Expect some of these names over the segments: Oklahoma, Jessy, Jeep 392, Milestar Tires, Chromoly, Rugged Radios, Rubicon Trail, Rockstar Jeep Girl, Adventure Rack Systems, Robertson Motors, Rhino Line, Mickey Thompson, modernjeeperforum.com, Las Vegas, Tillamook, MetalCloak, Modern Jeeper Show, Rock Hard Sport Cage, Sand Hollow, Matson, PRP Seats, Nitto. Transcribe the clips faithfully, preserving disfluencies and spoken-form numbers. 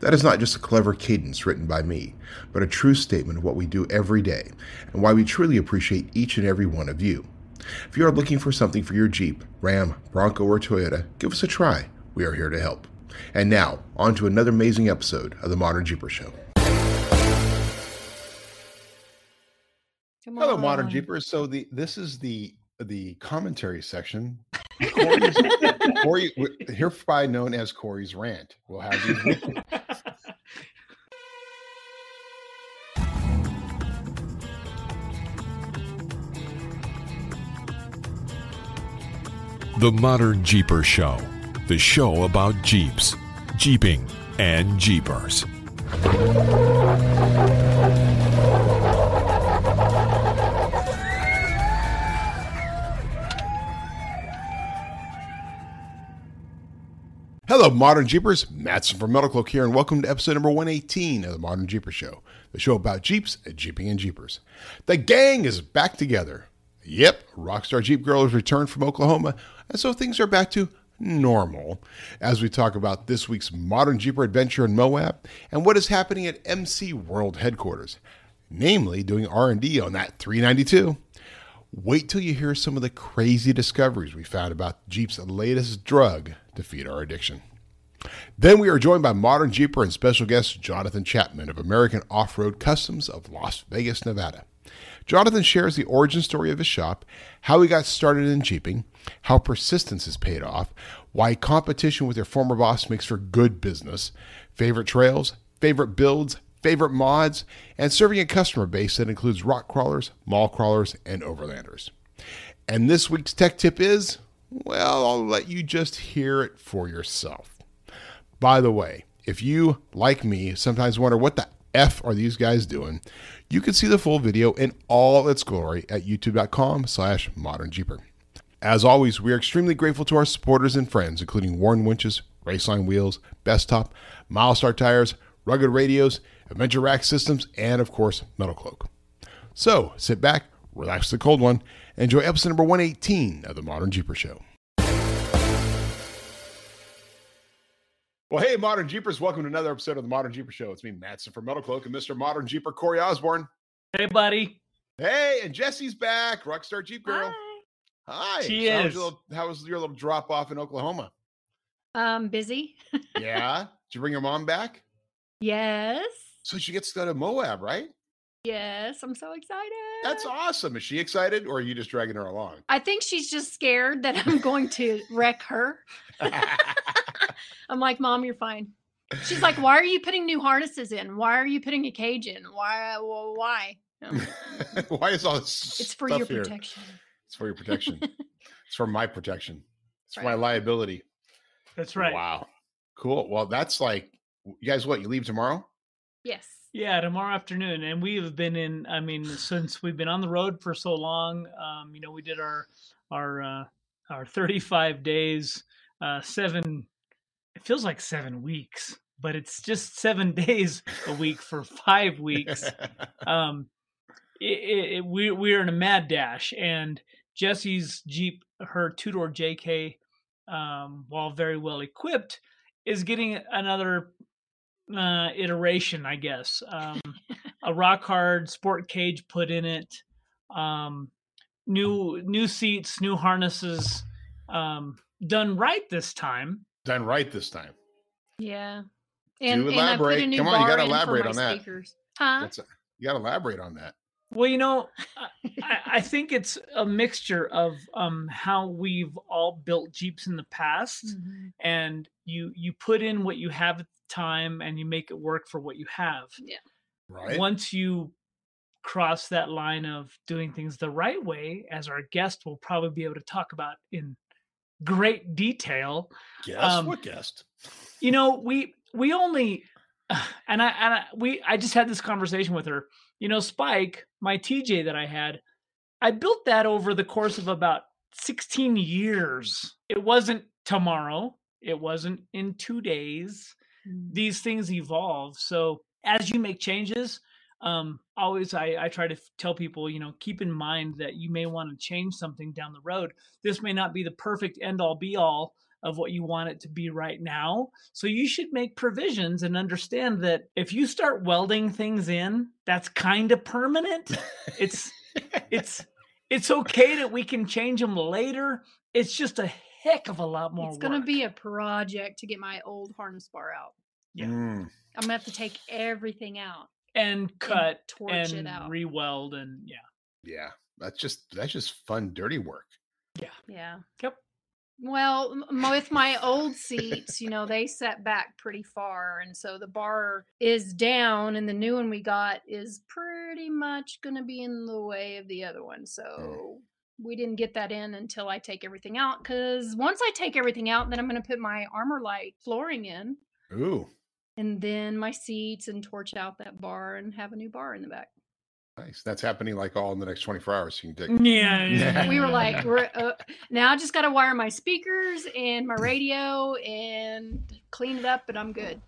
That is not just a clever cadence written by me, but a true statement of what we do every day and why we truly appreciate each and every one of you. If you are looking for something for your Jeep, Ram, Bronco, or Toyota, give us a try. We are here to help. And now, on to another amazing episode of the Modern Jeeper Show. Hello, Modern Jeepers. So the this is the the commentary section. Corey's, Corey, hereby known as Corey's rant. We'll have you. The Modern Jeeper Show, the show about Jeeps, Jeeping, and Jeepers. Hello, Modern Jeepers. Matson from MetalCloak here, and welcome to episode number one eighteen of the Modern Jeeper Show, the show about Jeeps, Jeeping, and Jeepers. The gang is back together. Yep, Rockstar Jeep Girl has returned from Oklahoma, and so things are back to normal as we talk about this week's Modern Jeeper adventure in Moab and what is happening at M C World headquarters, namely doing R and D on that three ninety-two. Wait till you hear some of the crazy discoveries we found about Jeep's latest drug to feed our addiction. Then we are joined by Modern Jeeper and special guest Jonathan Chapman of American Off-Road Customs of Las Vegas, Nevada. Jonathan shares the origin story of his shop, how he got started in Jeeping, how persistence has paid off, why competition with your former boss makes for good business, favorite trails, favorite builds, favorite mods, and serving a customer base that includes rock crawlers, mall crawlers, and overlanders. And this week's tech tip is... well, I'll let you just hear it for yourself. By the way, if you, like me, sometimes wonder what the F are these guys doing, you can see the full video in all its glory at youtube.com slash modernjeeper. As always, we are extremely grateful to our supporters and friends, including Warn Winches, Raceline Wheels, Bestop, Milestar Tires, Rugged Radios, Adventure Rack Systems, and of course, MetalCloak. So sit back, relax the cold one, and enjoy episode number one eighteen of the Modern Jeeper Show. Well, hey, Modern Jeepers, welcome to another episode of the Modern Jeeper Show. It's me, Matson from MetalCloak, and Mister Modern Jeeper, Corey Osborne. Hey, buddy. Hey, and Jesse's back, Rockstar Jeep Girl. Hi. Hi. She how is. Was your little, how was your little drop off in Oklahoma? Um, busy. Yeah. Did you bring your mom back? Yes. So she gets to go to Moab, right? Yes, I'm so excited. That's awesome. Is she excited or are you just dragging her along? I think she's just scared that I'm going to wreck her. I'm like, Mom, you're fine. She's like, why are you putting new harnesses in? Why are you putting a cage in? Why? Why? Like, why is all this? It's for your here? protection. It's for your protection. It's for my protection. It's right. For my liability. That's right. Wow. Cool. Well, that's like, you guys, what? You leave tomorrow? Yes. Yeah, tomorrow afternoon. And we have been in, I mean, since we've been on the road for so long, um, you know, we did our, our, uh, our thirty-five days, uh, seven, it feels like seven weeks, but it's just seven days a week for five weeks. Um, it, it, we, we are in a mad dash, and Jesse's Jeep, her two-door J K, um, while very well equipped, is getting another uh iteration, I guess. Um a Rock Hard Sport Cage put in it, um new new seats, new harnesses, um done right this time. Done right this time. Yeah. And, and elaborate. I put a new Come on, you gotta elaborate on that. Speakers. Huh? That's a, you gotta elaborate on that. Well, you know, I, I think it's a mixture of um, how we've all built Jeeps in the past, mm-hmm. and you you put in what you have at the time, and you make it work for what you have. Yeah, right. Once you cross that line of doing things the right way, as our guest will probably be able to talk about in great detail. Guest? Um, what guest? You know, we we only and I and I, we I just had this conversation with her. You know, Spike, my T J that I had, I built that over the course of about sixteen years. It wasn't tomorrow. It wasn't in two days. Mm-hmm. These things evolve. So as you make changes, um, always I, I try to f- tell people, you know, keep in mind that you may want to change something down the road. This may not be the perfect end all be all of what you want it to be right now. So you should make provisions and understand that if you start welding things in, that's kind of permanent. It's, it's, it's okay that we can change them later. It's just a heck of a lot more It's going to be a project to get my old harness bar out. Yeah. Mm. I'm going to have to take everything out. And cut and, torch and it out. Re-weld and yeah. Yeah. That's just, that's just fun, dirty work. Yeah. Yeah. Yep. Well, with my old seats, you know, they set back pretty far. And so the bar is down and the new one we got is pretty much going to be in the way of the other one. So we didn't get that in until I take everything out. Because once I take everything out, then I'm going to put my Armorlite flooring in. Ooh. And then my seats and torch out that bar and have a new bar in the back. Nice. That's happening like all in the next twenty-four hours. You can dig. Yeah, yeah. We were like, we're, uh, now I just got to wire my speakers and my radio and clean it up, and I'm good.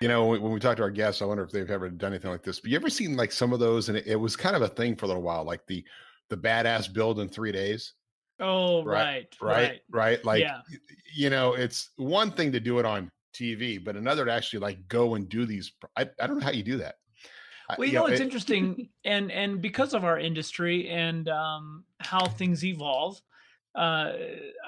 You know, when we talk to our guests, I wonder if they've ever done anything like this. But you ever seen like some of those? And it, it was kind of a thing for a little while, like the the badass build in three days. Oh, right, right, right. right. Like, yeah. You know, it's one thing to do it on T V, but another to actually like go and do these. I, I don't know how you do that. Well, you know, it's interesting, and and because of our industry and um, how things evolve, uh,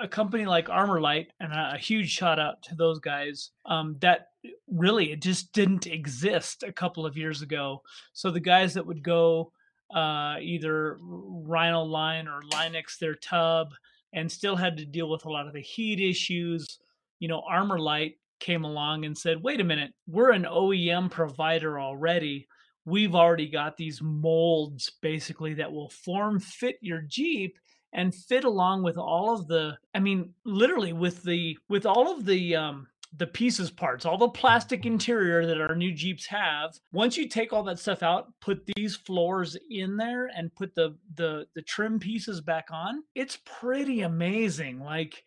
a company like Armorlite, and a, a huge shout out to those guys, um, that really it just didn't exist a couple of years ago. So the guys that would go uh, either Rhino Line or Linex their tub and still had to deal with a lot of the heat issues, you know, Armorlite came along and said, wait a minute, we're an O E M provider already. We've already got these molds basically that will form fit your Jeep and fit along with all of the, I mean, literally with the, with all of the, um, the pieces parts, all the plastic interior that our new Jeeps have. Once you take all that stuff out, put these floors in there and put the, the, the trim pieces back on. It's pretty amazing. Like,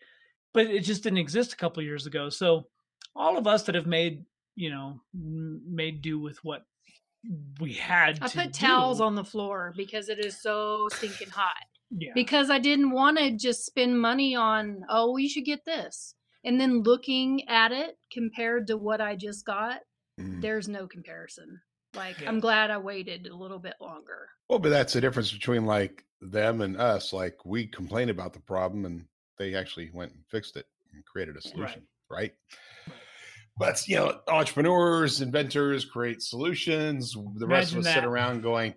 but it just didn't exist a couple of years ago. So all of us that have made, you know, made do with what we had I to put towels do. On the floor because it is so stinking hot. Yeah. Because I didn't want to just spend money on, oh, we should get this. And then looking at it compared to what I just got, mm. there's no comparison. Like, yeah. I'm glad I waited a little bit longer. Well, but that's the difference between like them and us. Like, we complained about the problem and they actually went and fixed it and created a solution. Right. right? But, you know, entrepreneurs, inventors create solutions. The Imagine rest of us that. sit around going,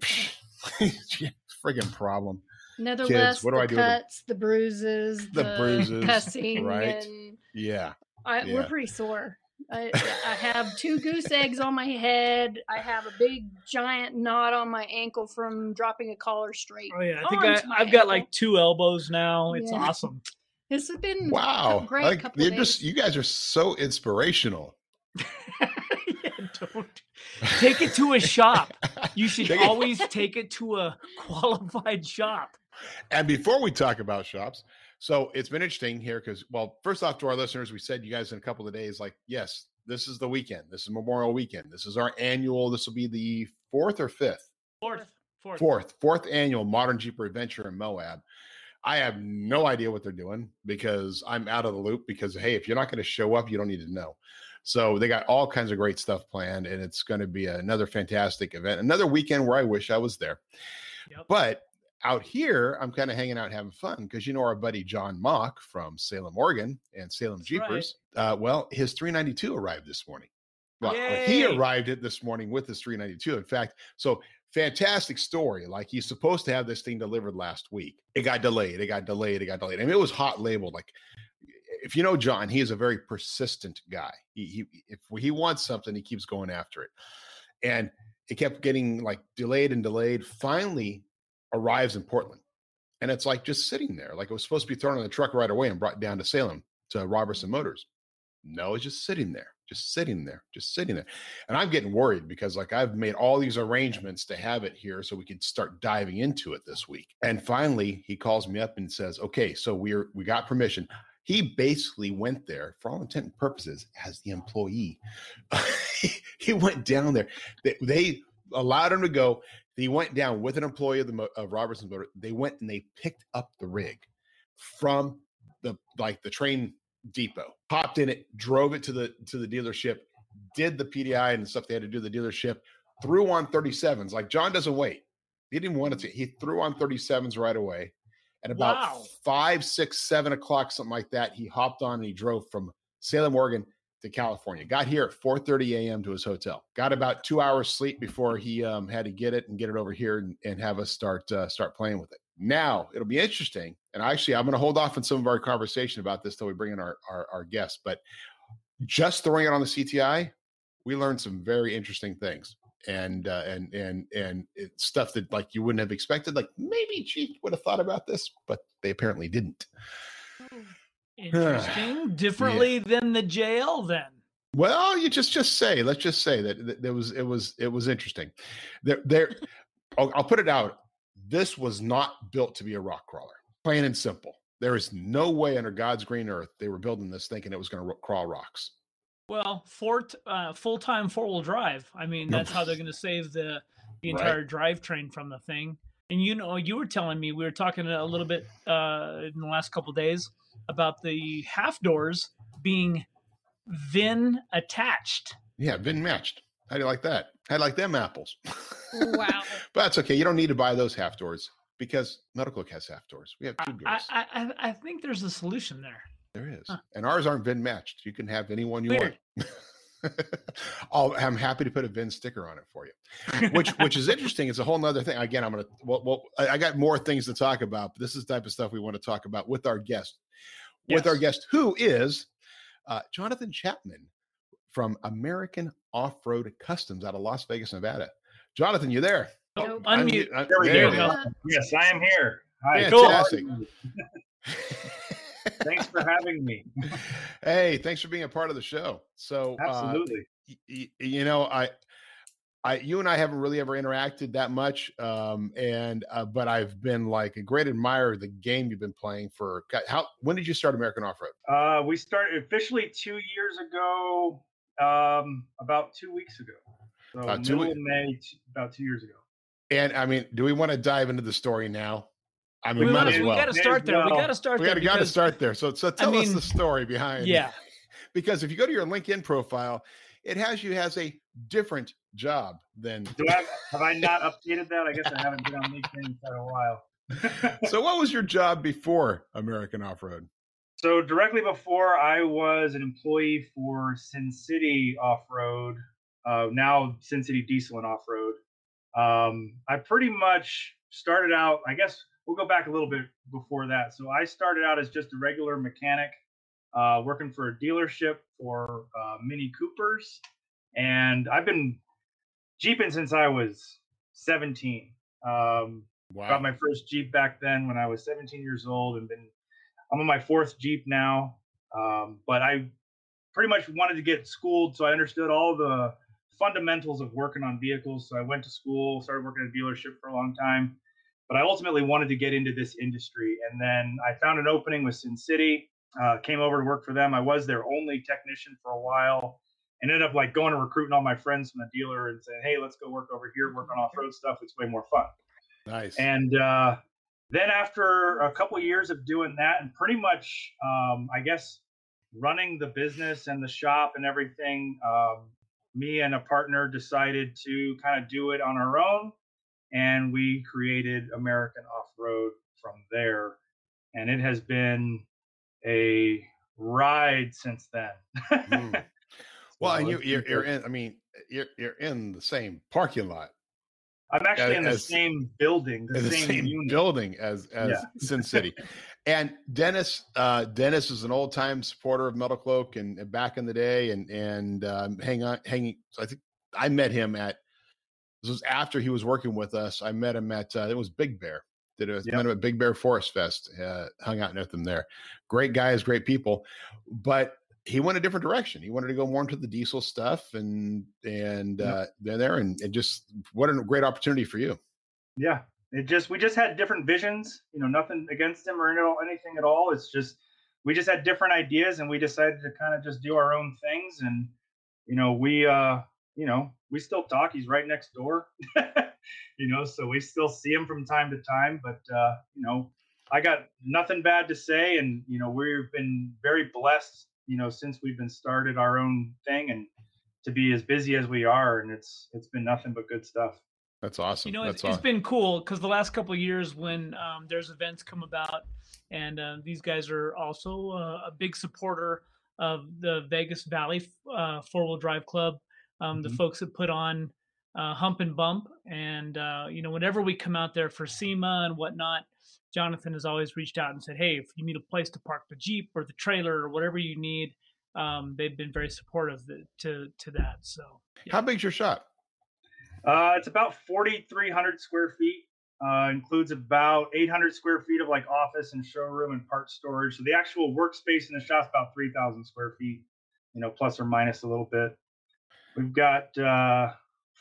friggin' problem. Nevertheless, Kids, what do the I do cuts, with the bruises, the, the bruises, cussing. Right? And yeah. I, yeah. We're pretty sore. I, I have two goose eggs on my head. I have a big, giant knot on my ankle from dropping a collar straight. Oh, yeah. I think I, I've ankle. got like two elbows now. It's yeah. awesome. This has been wow! Great like, couple you're days. Just, you guys are so inspirational. yeah, don't take it to a shop. You should take always it. take it to a qualified shop. And before we talk about shops, so it's been interesting here because, well, first off, to our listeners, we said you guys in a couple of days, like, yes, this is the weekend. This is Memorial Weekend. This is our annual. This will be the fourth or fifth. Fourth, fourth, fourth, fourth annual Modern Jeeper Adventure in Moab. I have no idea what they're doing because I'm out of the loop because, hey, if you're not going to show up, you don't need to know. So they got all kinds of great stuff planned, and it's going to be another fantastic event, another weekend where I wish I was there. Yep. But out here, I'm kind of hanging out having fun because, you know, our buddy John Mock from Salem, Oregon and Salem That's Jeepers, right. uh, well, his three ninety-two arrived this morning. Well, Yay. He arrived it this morning with his three ninety-two. In fact, so fantastic story. Like, he's supposed to have this thing delivered last week. It got delayed. It got delayed. It got delayed. I mean, it was hot labeled. Like, if you know John, he is a very persistent guy. He, he if he wants something, he keeps going after it. And it kept getting like delayed and delayed. Finally arrives in Portland. And it's like just sitting there. Like, it was supposed to be thrown on the truck right away and brought down to Salem to Robertson Motors. No, it's just sitting there. just sitting there, just sitting there. And I'm getting worried because, like, I've made all these arrangements to have it here so we could start diving into it this week. And finally, he calls me up and says, okay, so we're, we got permission. He basically went there, for all intent and purposes, as the employee. He went down there. They, they allowed him to go. He went down with an employee of the of Robertson Motor. They went and they picked up the rig from the like the train depot, popped in it, drove it to the to the dealership, did the P D I and the stuff they had to do to the dealership, threw on thirty-sevens. Like, John doesn't wait. He didn't want it to. He threw on thirty-sevens right away. At about wow. five, six, seven o'clock, something like that, he hopped on and he drove from Salem, Oregon to California. Got here at four thirty a.m. to his hotel. Got about two hours sleep before he um, had to get it and get it over here and, and have us start uh, start playing with it. Now, it'll be interesting. And actually, I'm going to hold off on some of our conversation about this till we bring in our, our, our guests. But just throwing it on the C T I, we learned some very interesting things. And uh, and and and it's stuff that, like, you wouldn't have expected. Like, maybe Jeep would have thought about this, but they apparently didn't. Interesting, differently yeah. than the jail. Then, well, you just just say. Let's just say that there was it was it was interesting. There, there. I'll, I'll put it out. This was not built to be a rock crawler. Plain and simple. There is no way under God's green earth they were building this thinking it was going to crawl rocks. Well, four, uh, full-time four-wheel drive. I mean, that's how they're going to save the, the entire right. drivetrain from the thing. And, you know, you were telling me, we were talking a little bit uh, in the last couple of days about the half doors being V I N attached. Yeah, V I N matched. How do you like that? I like them apples. Wow. But that's okay. You don't need to buy those half doors because MetalCloak has half doors. We have two doors. I, I, I think there's a solution there. There is. Huh. And ours aren't V I N matched. You can have any one you Weird. want. I'll, I'm happy to put a V I N sticker on it for you, which which is interesting. It's a whole nother thing. Again, I'm going to, well, well, I got more things to talk about, but this is the type of stuff we want to talk about with our guest, yes. with our guest who is uh, Jonathan Chapman from American Off-Road Customs out of Las Vegas, Nevada. Jonathan, you there? Oh, unmute. Unmute. There we there go. go. Yes, I am here. Hi. Fantastic. Cool. Thanks for having me. Hey, thanks for being a part of the show. So, absolutely. Uh, y- y- you know, I, I, you and I haven't really ever interacted that much, um, and uh, but I've been like a great admirer of the game you've been playing for. How? When did you start American Off-Road? Uh, we started officially two years ago, um, about two weeks ago. So about two weeks. May, about two years ago. And I mean, do we want to dive into the story now? I mean, we might as well. We got to start there. We got to start there. We got to start there. So, so tell I mean, us the story behind. Yeah. Because if you go to your LinkedIn profile, it has you as a different job than. Do I have, have I not updated that? I guess I haven't been on LinkedIn for a while. So, what was your job before American Off-Road? So, directly before, I was an employee for Sin City Off-Road. Uh, now, Sin City Diesel and Off-Road. Um, I pretty much started out, I guess. We'll go back a little bit before that. So I started out as just a regular mechanic, uh, working for a dealership for uh, Mini Coopers. And I've been Jeeping since I was seventeen. Um, wow. Got my first Jeep back then when I was seventeen years old. And been, I'm on my fourth Jeep now. Um, but I pretty much wanted to get schooled, so I understood all the fundamentals of working on vehicles. So I went to school, started working at a dealership for a long time. But I ultimately wanted to get into this industry. And then I found an opening with Sin City, uh, came over to work for them. I was their only technician for a while and ended up like going and recruiting all my friends from the dealer and saying, hey, let's go work over here, work on off-road stuff. It's way more fun. Nice. And uh, then after a couple of years of doing that and pretty much, um, I guess, running the business and the shop and everything, um, me and a partner decided to kind of do it on our own. And we created American Off-Road from there. And it has been a ride since then. mm. Well, so and you, you're, you're in, I mean, you're, you're in the same parking lot. I'm actually as, in the as, same building. The, the same, same unit. building as, as yeah. Sin City. And Dennis, uh, Dennis is an old-time supporter of MetalCloak and, and back in the day. And, and um, hang on, hanging. So I think I met him at, this was after he was working with us. I met him at, uh, it was Big Bear. Did a, yep. Met him at Big Bear Forest Fest, uh, hung out with him there. Great guys, great people. But he went a different direction. He wanted to go more into the diesel stuff and, and yep. uh, they're there and, and just what a great opportunity for you. Yeah. It just, we just had different visions, you know, nothing against him or no, anything at all. It's just, we just had different ideas and we decided to kind of just do our own things. And, you know, we, uh, you know, we still talk, he's right next door, you know, so we still see him from time to time, but, uh, you know, I got nothing bad to say. And, you know, we've been very blessed, you know, since we've been started our own thing and to be as busy as we are. And it's, it's been nothing but good stuff. That's awesome. You know, it's, awesome. It's been cool because the last couple of years when um, there's events come about and uh, these guys are also uh, a big supporter of the Vegas Valley uh, four-wheel drive club, um, mm-hmm. the folks that put on uh, Hump and Bump. And, uh, you know, whenever we come out there for SEMA and whatnot, Jonathan has always reached out and said, hey, if you need a place to park the Jeep or the trailer or whatever you need, um, they've been very supportive to to that. So, yeah. How big's your shop? Uh, it's about forty-three hundred square feet, uh, includes about eight hundred square feet of like office and showroom and part storage. So the actual workspace in the shop's about three thousand square feet, you know, plus or minus a little bit. We've got uh,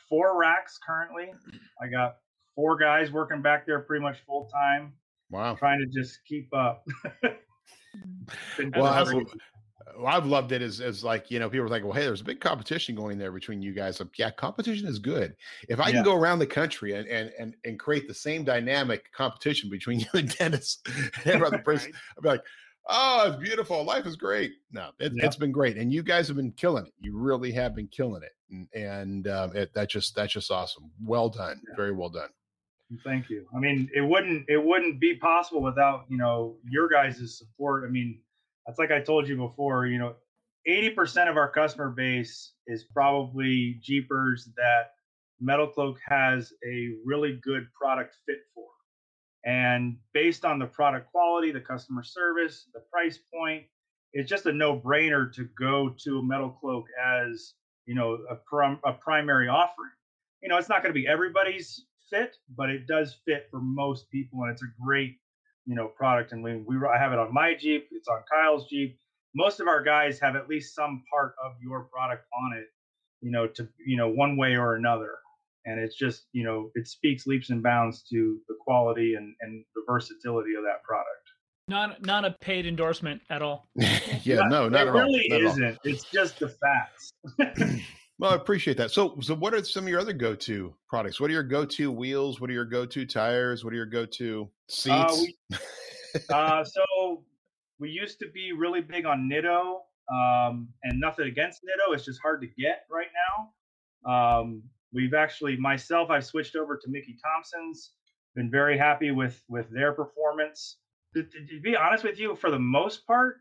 four racks currently. I got four guys working back there pretty much full time. Wow. Trying to just keep up. Well, I've, I've loved it as, as like, you know, people are like, well, hey, there's a big competition going there between you guys. Like, yeah, competition is good. If I yeah. can go around the country and, and, and, and create the same dynamic competition between you and Dennis, and about the person, right. I'd be like, oh, it's beautiful. Life is great. No, it, yeah. it's been great. And you guys have been killing it. You really have been killing it. And, and um, it, that's just, that's just awesome. Well done. Yeah. Very well done. Thank you. I mean, it wouldn't it wouldn't be possible without, you know, your guys' support. I mean, that's like I told you before, you know, eighty percent of our customer base is probably Jeepers that MetalCloak has a really good product fit for. And based on the product quality, the customer service, the price point, it's just a no-brainer to go to MetalCloak as, you know, a, prim- a primary offering. You know, it's not going to be everybody's fit, but it does fit for most people, and it's a great, you know, product. And we, we I have it on my Jeep, it's on Kyle's Jeep. Most of our guys have at least some part of your product on it, you know, to you know one way or another. And it's just, you know, it speaks leaps and bounds to the quality and and the versatility of that product. Not not a paid endorsement at all. yeah, not, no, not it at really all. It really isn't. It's just the facts. Well, I appreciate that. So, so what are some of your other go-to products? What are your go-to wheels? What are your go-to tires? What are your go-to seats? Uh, we, uh, so we used to be really big on Nitto, um, and nothing against Nitto. It's just hard to get right now. Um, we've actually, myself, I've switched over to Mickey Thompson's. Been very happy with, with their performance. To, to, to be honest with you, for the most part,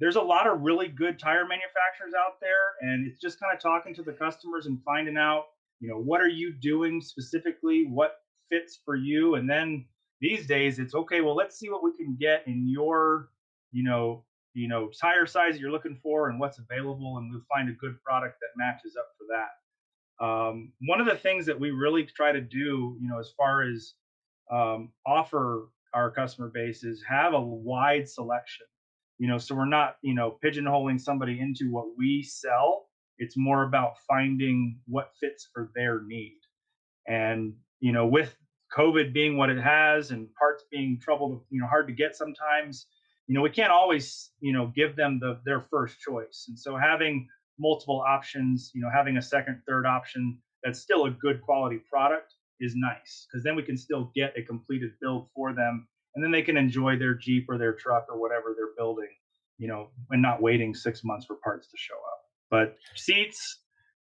there's a lot of really good tire manufacturers out there, and it's just kind of talking to the customers and finding out, you know, what are you doing specifically, what fits for you. And then these days it's okay, well, let's see what we can get in your, you know, you know, tire size that you're looking for and what's available. And we'll find a good product that matches up for that. Um, one of the things that we really try to do, you know, as far as um, offer our customer base is have a wide selection. You know, so we're not, you know, pigeonholing somebody into what we sell. It's more about finding what fits for their need. And, you know, with COVID being what it has and parts being trouble, you know, hard to get sometimes, you know, we can't always, you know, give them the their first choice. And so having multiple options, you know, having a second, third option that's still a good quality product is nice, because then we can still get a completed build for them. And then they can enjoy their Jeep or their truck or whatever they're building, you know, and not waiting six months for parts to show up. But seats,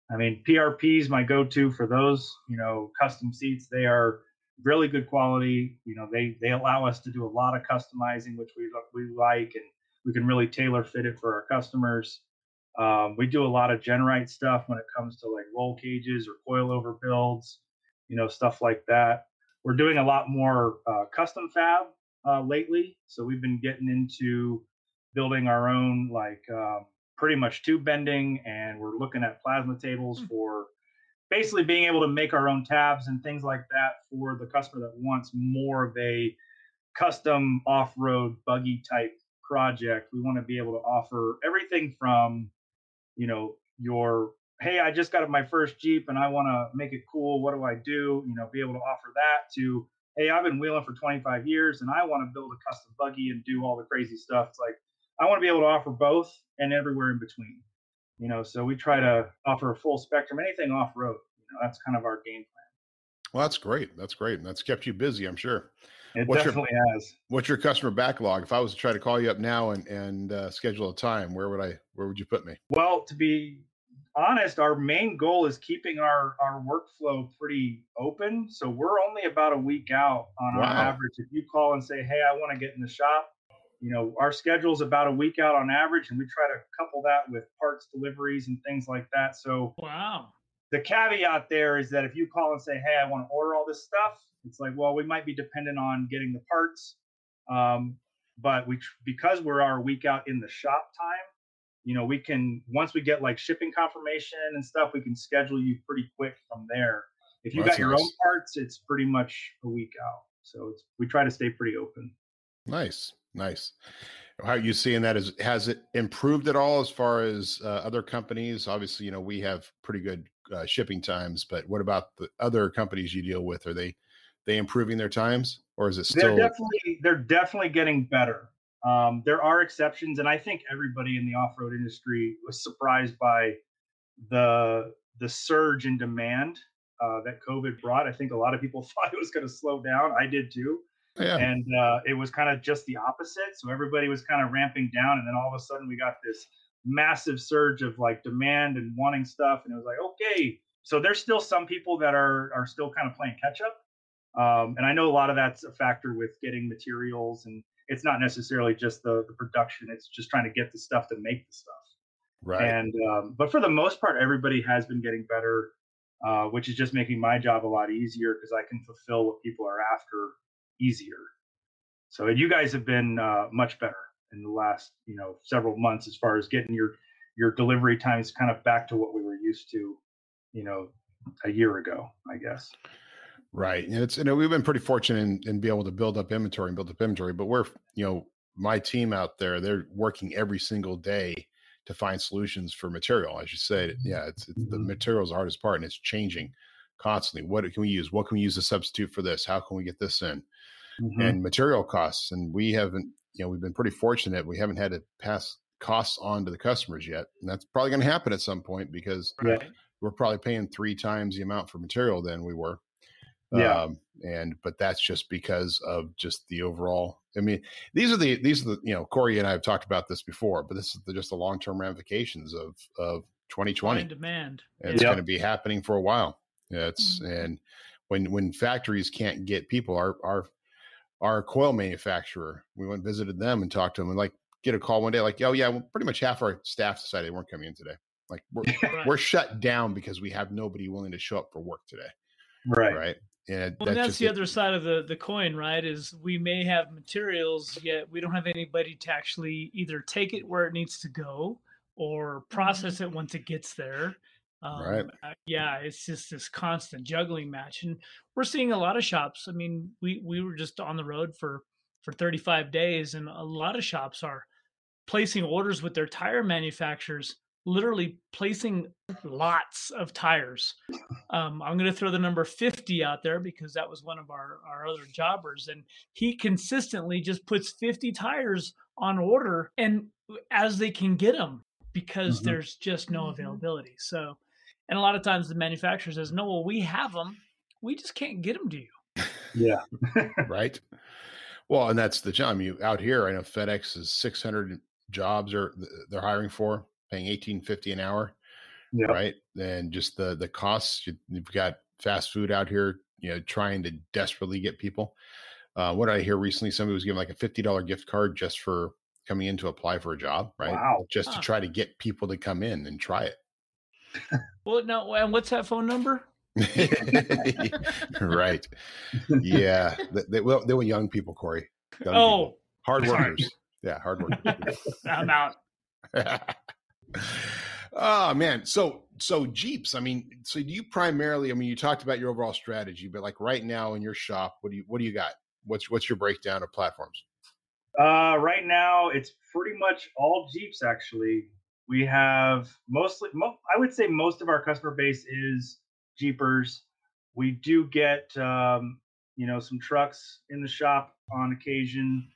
I mean, P R P is my go-to for those, you know, custom seats. They are really good quality. You know, they they allow us to do a lot of customizing, which we we like, and we can really tailor fit it for our customers. Um, we do a lot of Generite stuff when it comes to like roll cages or coilover builds, you know, stuff like that. We're doing a lot more uh, custom fab uh, lately. So we've been getting into building our own, like um, pretty much tube bending. And we're looking at plasma tables for basically being able to make our own tabs and things like that for the customer that wants more of a custom off-road buggy type project, we want to be able to offer everything from, you know, your, hey, I just got my first Jeep and I want to make it cool. What do I do? You know, be able to offer that to, hey, I've been wheeling for twenty-five years and I want to build a custom buggy and do all the crazy stuff. It's like, I want to be able to offer both and everywhere in between, you know, so we try to offer a full spectrum, anything off-road, you know, that's kind of our game plan. Well, that's great. That's great. And that's kept you busy, I'm sure. It what's definitely your, has. What's your customer backlog? If I was to try to call you up now and, and uh, schedule a time, where would I, where would you put me? Well, to be honest, our main goal is keeping our, our workflow pretty open. So we're only about a week out on wow. our average. If you call and say, hey, I want to get in the shop, you know, our schedule is about a week out on average, and we try to couple that with parts deliveries and things like that. So wow. The caveat there is that if you call and say, hey, I want to order all this stuff, it's like, well, we might be dependent on getting the parts. Um, but we, because we're our week out in the shop time, you know, we can, once we get like shipping confirmation and stuff, we can schedule you pretty quick from there. If you well, got your nice. own parts, it's pretty much a week out. So it's, we try to stay pretty open. Nice. Nice. How are you seeing that? Is, has it improved at all as far as uh, other companies? Obviously, you know, we have pretty good uh, shipping times, but what about the other companies you deal with? Are they, they improving their times, or is it still? They're definitely, they're definitely getting better. Um, there are exceptions. And I think everybody in the off-road industry was surprised by the, the surge in demand uh, that COVID brought. I think a lot of people thought it was going to slow down. I did too. Yeah. And uh, it was kind of just the opposite. So everybody was kind of ramping down. And then all of a sudden we got this massive surge of like demand and wanting stuff. And it was like, okay. So there's still some people that are are still kind of playing catch up. Um, and I know a lot of that's a factor with getting materials. And it's not necessarily just the, the production. It's just trying to get the stuff to make the stuff. Right. And um, but for the most part, everybody has been getting better, uh, which is just making my job a lot easier because I can fulfill what people are after easier. So you guys have been uh, much better in the last, you know, several months as far as getting your your delivery times kind of back to what we were used to, you know, a year ago, I guess. Right. And it's, you know, we've been pretty fortunate in, in being able to build up inventory and build up inventory, but we're, you know, my team out there, they're working every single day to find solutions for material. As you said, yeah, it's, it's the material's the hardest part, and it's changing constantly. What can we use? What can we use to substitute for this? How can we get this in? Mm-hmm. And material costs. And we haven't, you know, we've been pretty fortunate. We haven't had to pass costs on to the customers yet. And that's probably going to happen at some point because right. we're probably paying three times the amount for material than we were. Yeah. Um, and, but that's just because of just the overall, I mean, these are the, these are the, you know, Corey and I have talked about this before, but this is the, just the long-term ramifications of, of twenty twenty. And demand. And it's yep. going to be happening for a while. Yeah, it's and when when factories can't get people, our our our coil manufacturer, we went and visited them and talked to them, and like get a call one day like, oh yeah, well, pretty much half our staff decided they weren't coming in today. Like we're right. we're shut down because we have nobody willing to show up for work today. Right. Right. And well, that's, and that's the it. other side of the, the coin, right? Is we may have materials, yet we don't have anybody to actually either take it where it needs to go or process it once it gets there. Um, right. uh, yeah, it's just this constant juggling match, and we're seeing a lot of shops. I mean, we, we were just on the road for, for thirty-five days, and a lot of shops are placing orders with their tire manufacturers, literally placing lots of tires. Um, I'm going to throw the number fifty out there because that was one of our, our other jobbers, and he consistently just puts fifty tires on order and as they can get them because mm-hmm. there's just no availability. So. And a lot of times the manufacturer says, no, well, we have them. We just can't get them to you. Yeah. Right. Well, and that's the job. You out here, I know FedEx is six hundred jobs are they're hiring for, paying eighteen fifty an hour. Yeah. Right. And just the, the costs, you, you've got fast food out here, you know, trying to desperately get people. Uh, what did I hear recently? Somebody was giving like a fifty dollars gift card just for coming in to apply for a job, right? Wow. Just huh. to try to get people to come in and try it. Well, no, and what's that phone number? Right. Yeah. They, they, well, they were young people, Corey. Young oh. People. Hard workers. Yeah, hard workers. I'm out. Oh, man. So, so Jeeps, I mean, so do you primarily, I mean, you talked about your overall strategy, but like right now in your shop, what do you, what do you got? What's, what's your breakdown of platforms? Uh, right now, it's pretty much all Jeeps, actually. We have mostly, mo- I would say most of our customer base is Jeepers. We do get, um, you know, some trucks in the shop on occasion,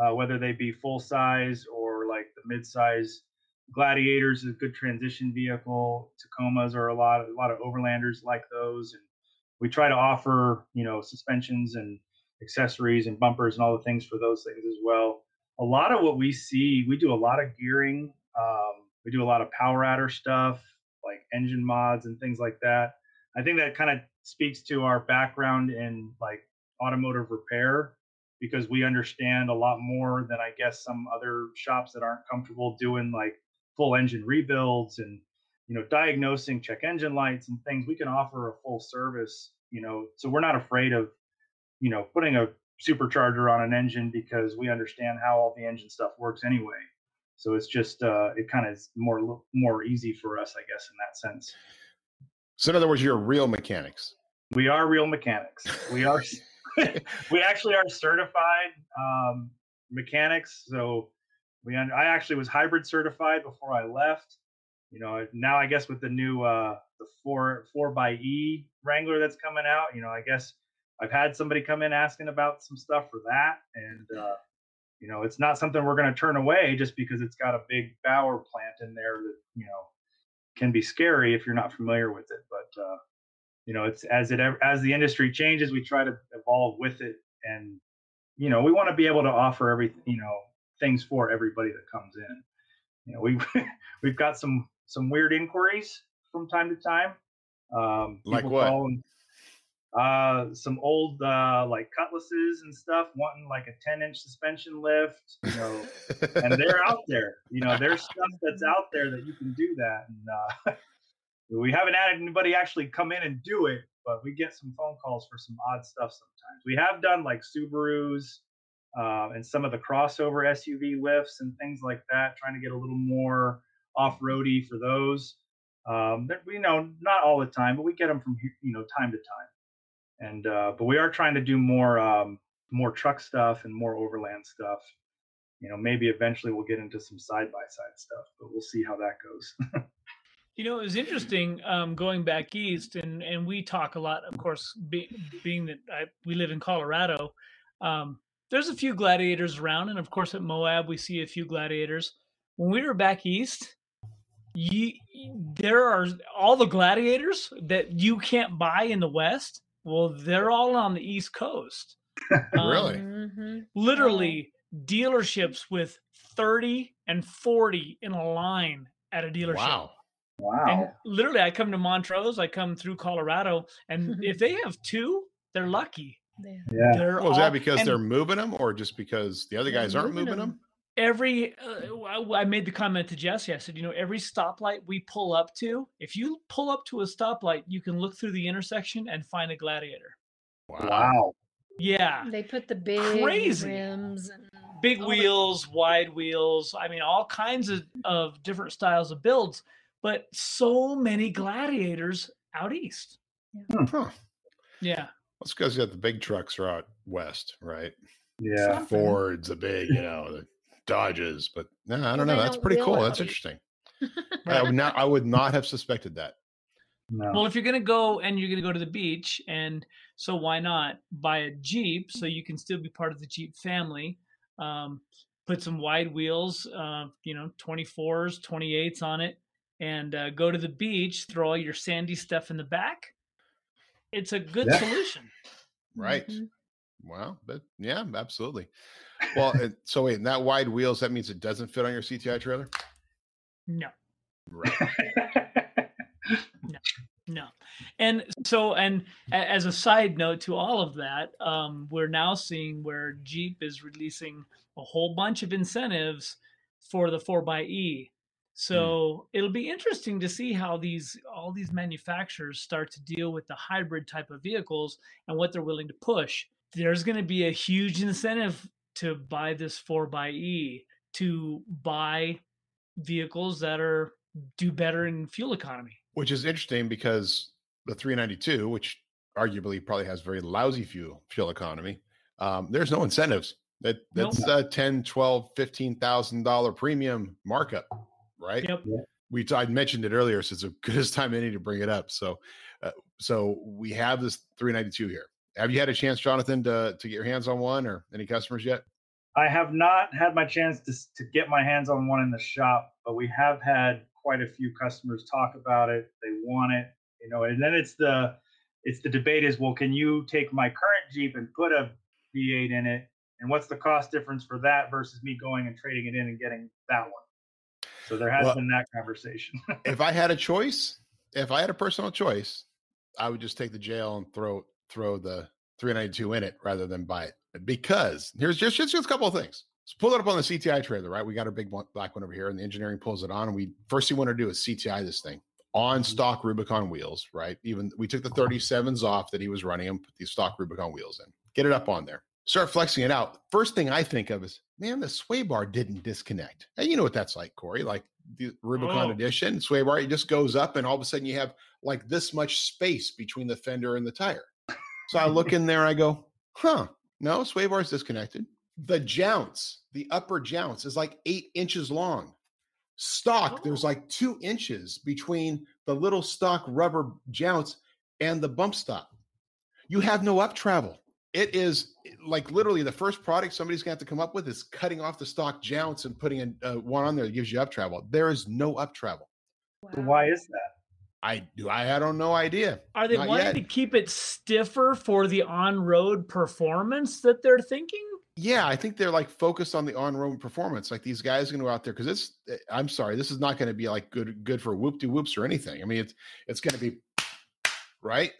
uh, whether they be full size or like the mid-size. Gladiators is a good transition vehicle. Tacomas are a lot, a lot of overlanders like those. And we try to offer, you know, suspensions and accessories and bumpers and all the things for those things as well. A lot of what we see, we do a lot of gearing. Um, we do a lot of power adder stuff, like engine mods and things like that. I think that kind of speaks to our background in like automotive repair, because we understand a lot more than I guess some other shops that aren't comfortable doing like full engine rebuilds and, you know, diagnosing check engine lights and things. We can offer a full service, you know, so we're not afraid of, you know, putting a supercharger on an engine because we understand how all the engine stuff works anyway. So it's just, uh, it kind of is more, more easy for us, I guess, in that sense. So in other words, you're real mechanics. We are real mechanics. We are, we actually are certified, um, mechanics. So we, I actually was hybrid certified before I left, you know, now I guess with the new, uh, the four, four by E Wrangler that's coming out, you know, I guess I've had somebody come in asking about some stuff for that. And, uh, you know, it's not something we're going to turn away just because it's got a big power plant in there that, you know, can be scary if you're not familiar with it. But, uh, you know, it's as it as the industry changes, we try to evolve with it. And, you know, we want to be able to offer every, you know, things for everybody that comes in. You know, we, we've got some some weird inquiries from time to time. Um, like what? Calling, uh some old uh like cutlasses and stuff wanting like a ten inch suspension lift, you know, and they're out there, you know, there's stuff that's out there that you can do that. And uh we haven't had anybody actually come in and do it, but we get some phone calls for some odd stuff sometimes. We have done like Subarus uh, and some of the crossover S U V lifts and things like that, trying to get a little more off-roady for those. Um, but, you know, not all the time, but we get them from, you know, time to time. And, uh, but we are trying to do more, um, more truck stuff and more overland stuff. You know, maybe eventually we'll get into some side-by-side stuff, but we'll see how that goes. You know, it was interesting, um, going back east, and, and we talk a lot, of course, be, being that I, we live in Colorado. Um, there's a few gladiators around. And of course at Moab, we see a few gladiators. When we were back east, you, there are all the gladiators that you can't buy in the West. Well, they're all on the East Coast. Really? Um, mm-hmm. Literally dealerships with thirty and forty in a line at a dealership. Wow. Wow. And literally, I come to Montrose, I come through Colorado, and if they have two, they're lucky. Yeah. They're well, all, is that because they're moving them or just because the other guys moving aren't moving them? them? Every, uh, I made the comment to Jesse. I said, you know, every stoplight we pull up to, if you pull up to a stoplight, you can look through the intersection and find a gladiator. Wow. Yeah. They put the big Crazy. rims and big wheels, the- wide wheels. I mean, all kinds of, of different styles of builds, but so many gladiators out east. Huh. Yeah. That's because you got the big trucks are out west, right? Yeah. The Fords, the big, you know, the Dodges, but no, I don't well, know. That's don't pretty cool. That's interesting. I would not, I would not have suspected that. No. Well, if you're going to go and you're going to go to the beach, and so why not buy a Jeep so you can still be part of the Jeep family? Um, put some wide wheels, uh, you know, twenty-fours, twenty-eights on it, and uh, go to the beach, throw all your sandy stuff in the back. It's a good yeah. solution. Right. Mm-hmm. Wow. That, yeah, absolutely. Well, so wait, that wide wheels, that means it doesn't fit on your C T I trailer? No. Right. no, no. And so, and as a side note to all of that, um, we're now seeing where Jeep is releasing a whole bunch of incentives for the four by E. So mm. it'll be interesting to see how these, all these manufacturers start to deal with the hybrid type of vehicles and what they're willing to push. There's going to be a huge incentive to buy this four by E, to buy vehicles that are do better in fuel economy. Which is interesting because the three ninety-two, which arguably probably has very lousy fuel fuel economy, um, there's no incentives That that's nope. a ten, twelve, fifteen thousand dollar premium markup, right? Yep. We I mentioned it earlier, so it's the goodest time any to bring it up. So, uh, so we have this three ninety-two here. Have you had a chance, Jonathan, to to get your hands on one, or any customers yet? I have not had my chance to to get my hands on one in the shop, but we have had quite a few customers talk about it. They want it, you know. And then it's the it's the debate is, well, can you take my current Jeep and put a V eight in it? And what's the cost difference for that versus me going and trading it in and getting that one? So there has well, been that conversation. If I had a choice, if I had a personal choice, I would just take the J L and throw throw the three ninety-two in it rather than buy it. Because here's just, just, just a couple of things. Let's pull it up on the C T I trailer, right? We got our big black one over here, and the engineering pulls it on. And we first thing we want to do is C T I this thing on stock Rubicon wheels, right? Even we took the thirty-sevens off that he was running and put these stock Rubicon wheels in. Get it up on there. Start flexing it out. First thing I think of is, man, the sway bar didn't disconnect. And you know what that's like, Corey, like the Rubicon oh. edition sway bar, it just goes up and all of a sudden you have like this much space between the fender and the tire. So I look in there, I go, huh, no, sway bar is disconnected. The jounce, the upper jounce is like eight inches long. Stock, oh. there's like two inches between the little stock rubber jounce and the bump stop. You have no up travel. It is like literally the first product somebody's going to have to come up with is cutting off the stock jounce and putting in, uh, one on there that gives you up travel. There is no up travel. Wow. So why is that? I do. I had no idea. Are they Not wanting yet. to keep it stiffer for the on-road performance that they're thinking? Yeah, I think they're like focused on the on-road performance. Like these guys are going to go out there because it's. I'm sorry, this is not going to be like good, good for whoop-de-whoops or anything. I mean, it's it's going to be right.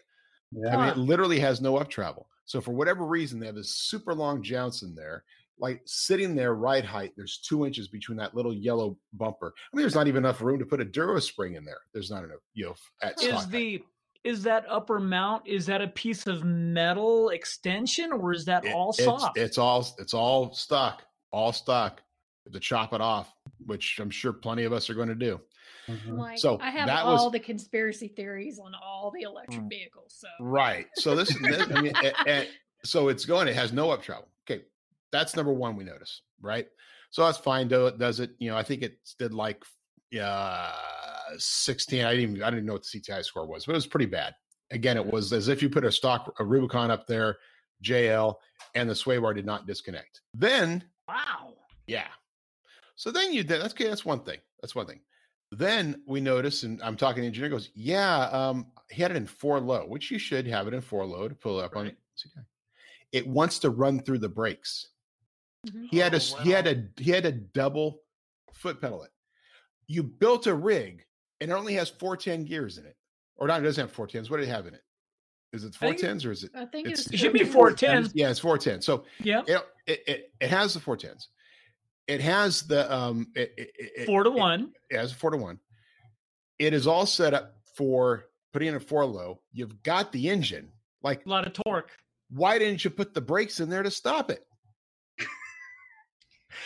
Yeah. I mean, it literally has no up travel. So for whatever reason, they have this super long jounce in there, like sitting there ride height. There's two inches between that little yellow bumper. I mean, there's not even enough room to put a Duro spring in there. There's not enough, you know, at stock height. the is that upper mount? Is that a piece of metal extension, or is that it, all soft? It's, it's all it's all stock, all stock. You have to chop it off, which I'm sure plenty of us are going to do. Mm-hmm. Like, so I have all was, the conspiracy theories on all the electric vehicles. So right. So this, this I mean, and, and, so it's going. It has no up travel. Okay, that's number one we notice, right? So that's fine. Though it does it. You know, I think it did like uh, sixteen. I didn't. Even, I didn't know what the C T I score was, but it was pretty bad. Again, it was as if you put a stock a Rubicon up there, J L, and the sway bar did not disconnect. Then wow, yeah. So then you did. That's okay. That's one thing. That's one thing. Then we notice, and I'm talking to the engineer, goes, yeah, um, he had it in four low, which you should have it in four low to pull it up right. on it. It wants to run through the brakes. Mm-hmm. He had a, oh, wow. he had a, he had a double foot pedal it. You built a rig and it only has four ten gears in it. Or not, it doesn't have four tens. What did it have in it? Is it four tens or is it? I think it's, it's, it should be four tens. Yeah, it's four tens. So yeah, it, it, it, it has the four tens. It has the um it, it, four to it, one. It has a four to one. It is all set up for putting in a four low. You've got the engine, like a lot of torque. Why didn't you put the brakes in there to stop it?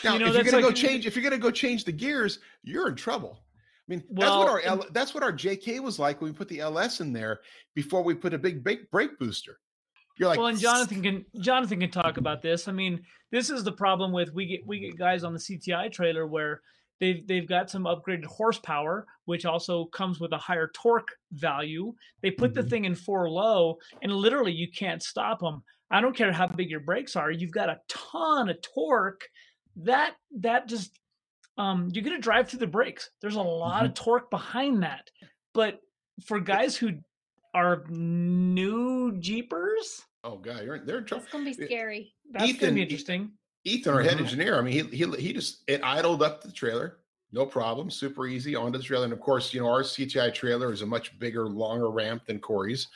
Now, you know, if you're gonna like, go change, if you're gonna go change the gears, you're in trouble. I mean, well, that's what our that's what our J K was like when we put the L S in there before we put a big big brake booster. You're like, well, and Jonathan can Jonathan can talk about this. I mean, this is the problem with we get we get guys on the C T I trailer where they've they've got some upgraded horsepower, which also comes with a higher torque value. They put mm-hmm. the thing in four low, and literally you can't stop them. I don't care how big your brakes are. You've got a ton of torque. That that just um, you're gonna drive through the brakes. There's a lot mm-hmm. of torque behind that, but for guys who are new Jeepers? Oh god, you're, they're in trouble. It's gonna be scary. That's Ethan, gonna be interesting. Ethan, our head engineer, I mean, he he he just it idled up the trailer, no problem, super easy onto the trailer. And of course, you know, our C T I trailer is a much bigger, longer ramp than Corey's,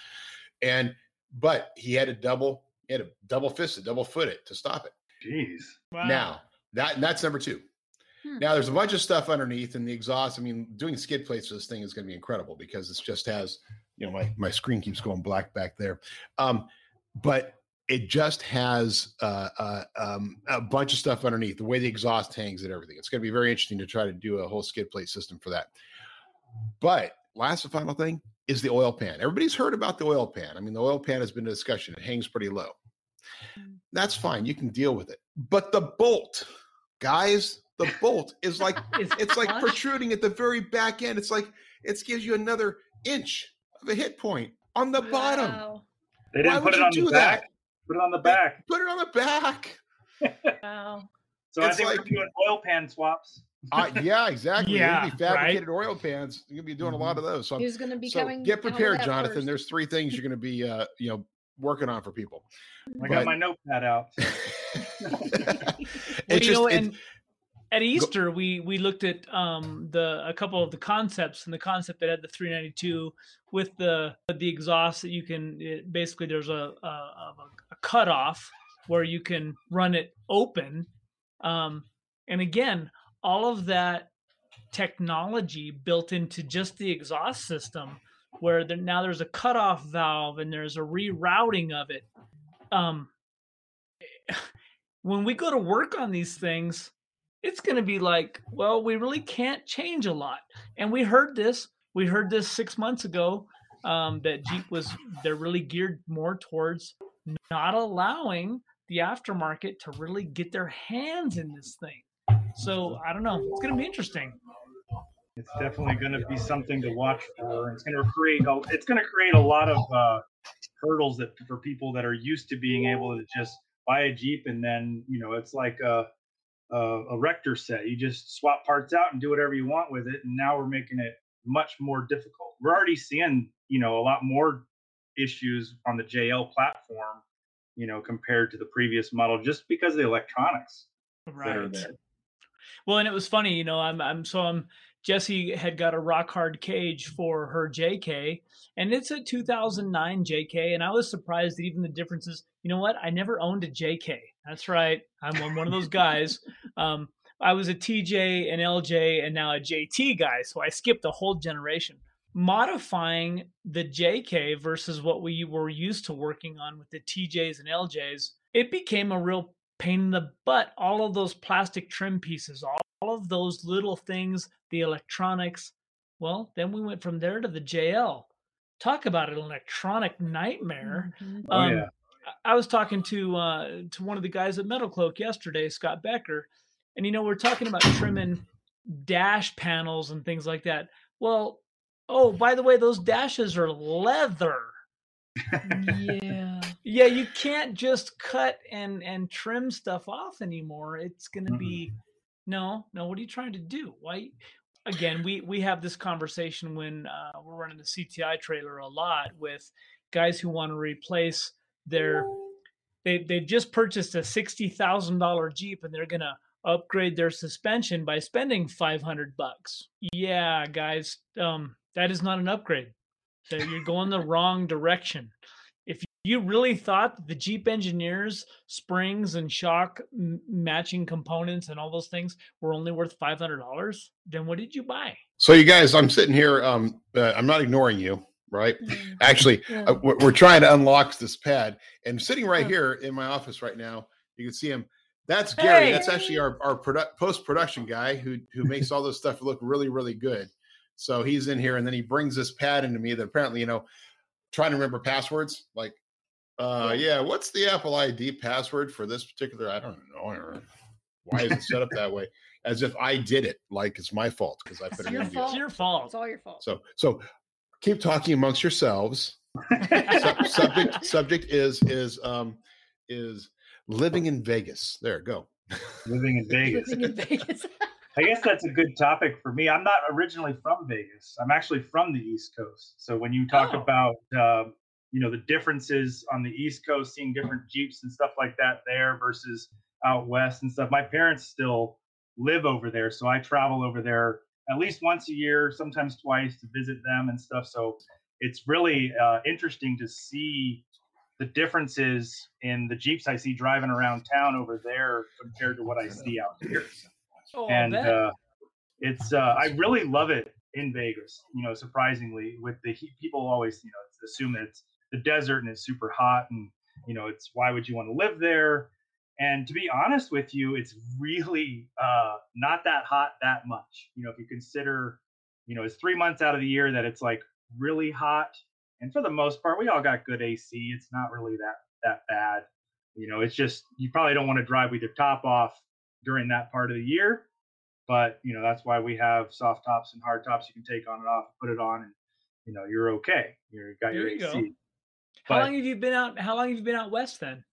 and but he had a double, he had a double fisted, double foot it to stop it. Jeez. Wow. Now that that's number two. Now there's a bunch of stuff underneath and the exhaust. I mean, doing skid plates for this thing is going to be incredible because it just has, you know, my, my screen keeps going black back there. Um, but it just has uh, uh, um, a bunch of stuff underneath the way the exhaust hangs and everything. It's going to be very interesting to try to do a whole skid plate system for that. But last and final thing is the oil pan. Everybody's heard about the oil pan. I mean, the oil pan has been a discussion. It hangs pretty low. That's fine. You can deal with it. But the bolt, guys, the bolt is like, it's, it's like protruding at the very back end. It's like, it gives you another inch of a hit point on the wow. bottom. They didn't Why put would it you on do the back. That? Put it on the back. They put it on the back. Wow. So it's I think like, we're doing oil pan swaps. Uh, yeah, exactly. Yeah, be fabricated right? oil pans. You're gonna be doing a lot of those. So, Who's gonna be so coming get prepared, Jonathan. First. There's three things you're gonna be, uh, you know, working on for people. I but, got my notepad out. So. Well, just, you know, and at Easter, go, we we looked at um, the a couple of the concepts, and the concept that had the three ninety-two with the the exhaust that you can it, basically there's a a, a cutoff where you can run it open, um, and again. All of that technology built into just the exhaust system where there, now there's a cutoff valve and there's a rerouting of it. Um, when we go to work on these things, it's going to be like, well, we really can't change a lot. And we heard this, we heard this six months ago um, that Jeep was, they're really geared more towards not allowing the aftermarket to really get their hands in this thing. So I don't know. It's going to be interesting. It's definitely going to be something to watch for. It's going to create a, it's going to create a lot of uh, hurdles that for people that are used to being able to just buy a Jeep and then, you know, it's like a, a, a Rector set. You just swap parts out and do whatever you want with it. And now we're making it much more difficult. We're already seeing, you know, a lot more issues on the J L platform, you know, compared to the previous model just because of the electronics right. that are there. Well, and it was funny, you know, I'm, I'm, so I'm, Jessie had got a Rock Hard Cage for her J K, and it's a two thousand nine J K. And I was surprised that even the differences, you know what? I never owned a J K. That's right. I'm, I'm one of those guys. Um, I was a T J, an L J, and now a J T guy. So I skipped a whole generation. Modifying the J K versus what we were used to working on with the T Js and L Js, it became a real pain in the butt, all of those plastic trim pieces, all, all of those little things, the electronics. Well, then we went from there to the J L. Talk about an electronic nightmare. Mm-hmm. Um, oh, yeah. I was talking to uh, to one of the guys at MetalCloak yesterday, Scott Becker, and, you know, we're talking about trimming dash panels and things like that. Well, oh, by the way, those dashes are leather. Yeah. Yeah, you can't just cut and, and trim stuff off anymore. It's going to be, no, no, what are you trying to do? Why? Again, we, we have this conversation when uh, we're running the C T I trailer a lot with guys who want to replace their, they, they've just purchased a sixty thousand dollars Jeep and they're going to upgrade their suspension by spending five hundred bucks. Yeah, guys, um, that is not an upgrade. So you're going the wrong direction. You really thought the Jeep engineers, springs and shock m- matching components and all those things were only worth five hundred dollars? Then what did you buy? So you guys, I'm sitting here. Um, uh, I'm not ignoring you, right? Mm-hmm. Actually, yeah. uh, we're, we're trying to unlock this pad. And sitting right oh. here in my office right now, you can see him. That's Gary. Hey. That's actually our, our produ- post-production guy who, who makes all this stuff look really, really good. So he's in here and then he brings this pad into me that apparently, you know, trying to remember passwords, like, Uh yeah, what's the Apple I D password for this particular? I don't know. Or why is it set up that way? As if I did it, like it's my fault because I put it in. It's your fault. It's all your fault. So so keep talking amongst yourselves. Sub- subject subject is is um is living in Vegas. There, go. Living in Vegas. Living in Vegas. I guess that's a good topic for me. I'm not originally from Vegas. I'm actually from the East Coast. So when you talk oh. about uh, you know, the differences on the East Coast, seeing different Jeeps and stuff like that there versus out West and stuff. My parents still live over there. So I travel over there at least once a year, sometimes twice to visit them and stuff. So it's really uh, interesting to see the differences in the Jeeps I see driving around town over there compared to what I see out here. Oh, and uh, it's, uh, I really love it in Vegas, you know, surprisingly with the heat. People always, you know, assume that it's the desert and it's super hot and, you know, it's why would you want to live there? And to be honest with you, it's really uh, not that hot that much. You know, if you consider, you know, it's three months out of the year that it's like really hot. And for the most part, we all got good A C. It's not really that that bad. You know, it's just, you probably don't want to drive with your top off during that part of the year, but, you know, that's why we have soft tops and hard tops. You can take on and off, put it on, and, you know, you're okay. You've got there your you A C. Go. How but, long have you been out? How long have you been out West then?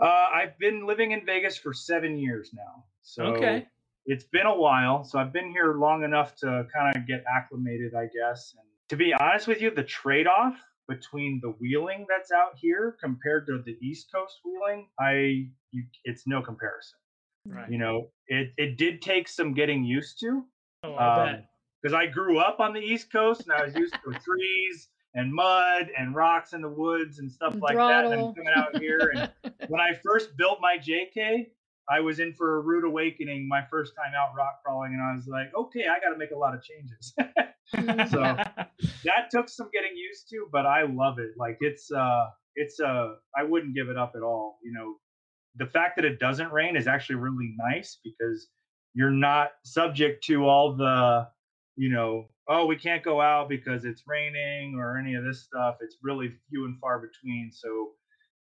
Uh, I've been living in Vegas for seven years now. So okay. It's been a while. So I've been here long enough to kind of get acclimated, I guess. And to be honest with you, the trade-off between the wheeling that's out here compared to the East Coast wheeling, I you, it's no comparison. Right. You know, it, it did take some getting used to. Oh, I um, bet. Because I grew up on the East Coast and I was used to trees and mud and rocks in the woods and stuff like Throttle. that. And I'm coming out here. And when I first built my J K, I was in for a rude awakening my first time out rock crawling. And I was like, okay, I got to make a lot of changes. So that took some getting used to, but I love it. Like it's, uh, it's, uh, I wouldn't give it up at all. You know, the fact that it doesn't rain is actually really nice because you're not subject to all the, you know, oh, we can't go out because it's raining or any of this stuff. It's really few and far between. So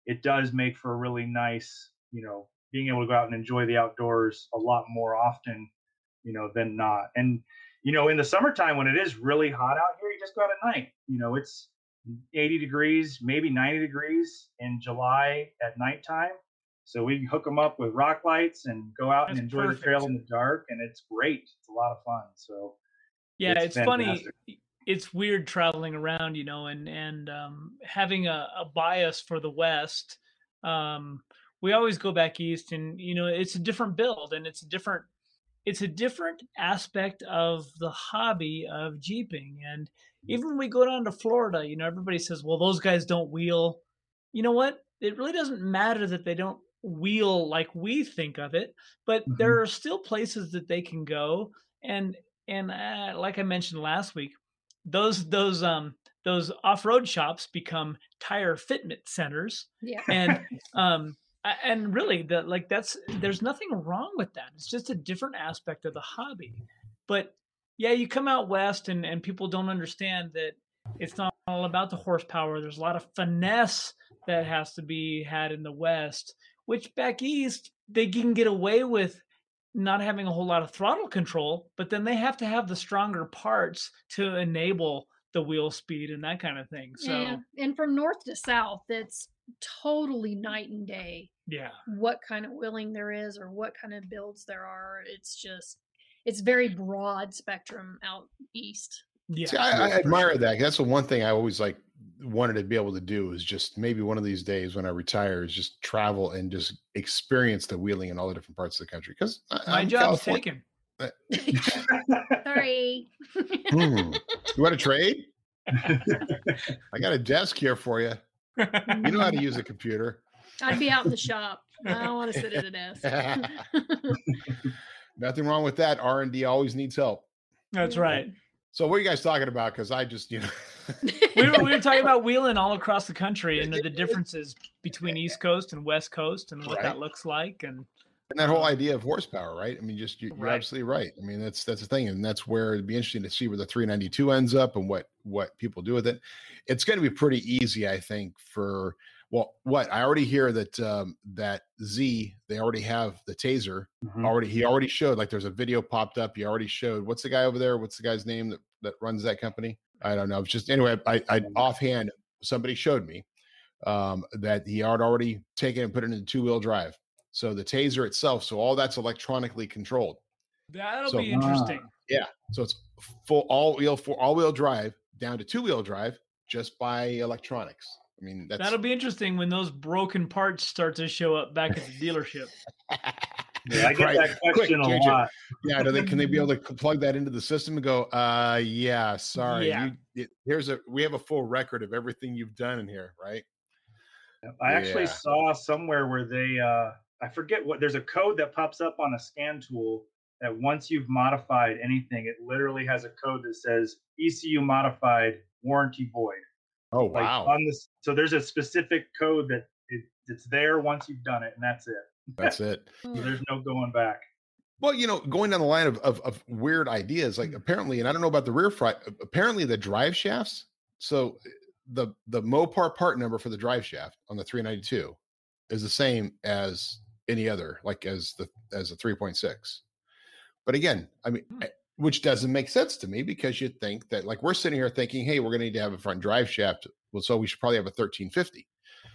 it does make for a really nice, you know, being able to go out and enjoy the outdoors a lot more often, you know, than not. And, you know, in the summertime when it is really hot out here, you just go out at night. You know, it's eighty degrees, maybe ninety degrees in July at nighttime. So we hook them up with rock lights and go out That's and enjoy perfect. the trail in the dark. And it's great. It's a lot of fun. So yeah, it's, it's funny. It's weird traveling around, you know, and, and um, having a, a bias for the West. Um, we always go back East and, you know, it's a different build and it's a different, it's a different aspect of the hobby of Jeeping. And even when we go down to Florida, you know, everybody says, well, those guys don't wheel. You know what? It really doesn't matter that they don't wheel like we think of it, but mm-hmm. there are still places that they can go. And, and uh, like I mentioned last week, those, those, um, those off-road shops become tire fitment centers. Yeah. And, um, and really that like that's, there's nothing wrong with that. It's just a different aspect of the hobby, but yeah, you come out West and, and people don't understand that it's not all about the horsepower. There's a lot of finesse that has to be had in the West, which back East, they can get away with not having a whole lot of throttle control, but then they have to have the stronger parts to enable the wheel speed and that kind of thing. So, yeah. And from north to south, it's totally night and day. Yeah. What kind of wheeling there is or what kind of builds there are. It's just, it's very broad spectrum out East. Yeah. See, I, I admire that. That's the one thing I always like wanted to be able to do is just maybe one of these days when I retire is just travel and just experience the wheeling in all the different parts of the country. Cause my I'm job's California. taken. Sorry. Hmm. You want to trade? I got a desk here for you. You know how to use a computer. I'd be out in the shop. I don't want to sit at a desk. Nothing wrong with that. R and D always needs help. That's right. So what are you guys talking about? Because I just, you know. we, were, we were talking about wheeling all across the country and the, the differences between East Coast and West Coast and what right. that looks like. And, and that whole idea of horsepower, right? I mean, just you're right. absolutely right. I mean, that's that's the thing. And that's where it'd be interesting to see where the three ninety-two ends up and what, what people do with it. It's going to be pretty easy, I think, for... Well, what I already hear that um, that Z, they already have the taser mm-hmm. already. He already showed like there's a video popped up. He already showed what's the guy over there. What's the guy's name that, that runs that company? I don't know. It's just anyway, I, I offhand somebody showed me um, that he had already taken and put it into two wheel drive. So the taser itself. So all that's electronically controlled. That'll so, be interesting. Uh, yeah. So it's full all wheel for all wheel drive down to two wheel drive just by electronics. I mean, that's... that'll be interesting when those broken parts start to show up back at the dealership. Yeah, I get right. that question Quick, a lot. Yeah, do they, can they be able to plug that into the system and go, uh, yeah, sorry. Yeah. You, it, here's a, we have a full record of everything you've done in here, right? I yeah. actually saw somewhere where they, uh, I forget what, there's a code that pops up on a scan tool that once you've modified anything, it literally has a code that says E C U modified, warranty void. Oh, like wow. On this, so there's a specific code that it, it's there once you've done it, and that's it. That's it. So there's no going back. Well, you know, going down the line of, of, of weird ideas, like apparently, and I don't know about the rear front, apparently the drive shafts, so the, the Mopar part number for the drive shaft on the three ninety-two is the same as any other, like as the as a three point six. But again, I mean, hmm. which doesn't make sense to me, because you'd think that, like, we're sitting here thinking, hey, we're going to need to have a front drive shaft. Well, so we should probably have a thirteen fifty,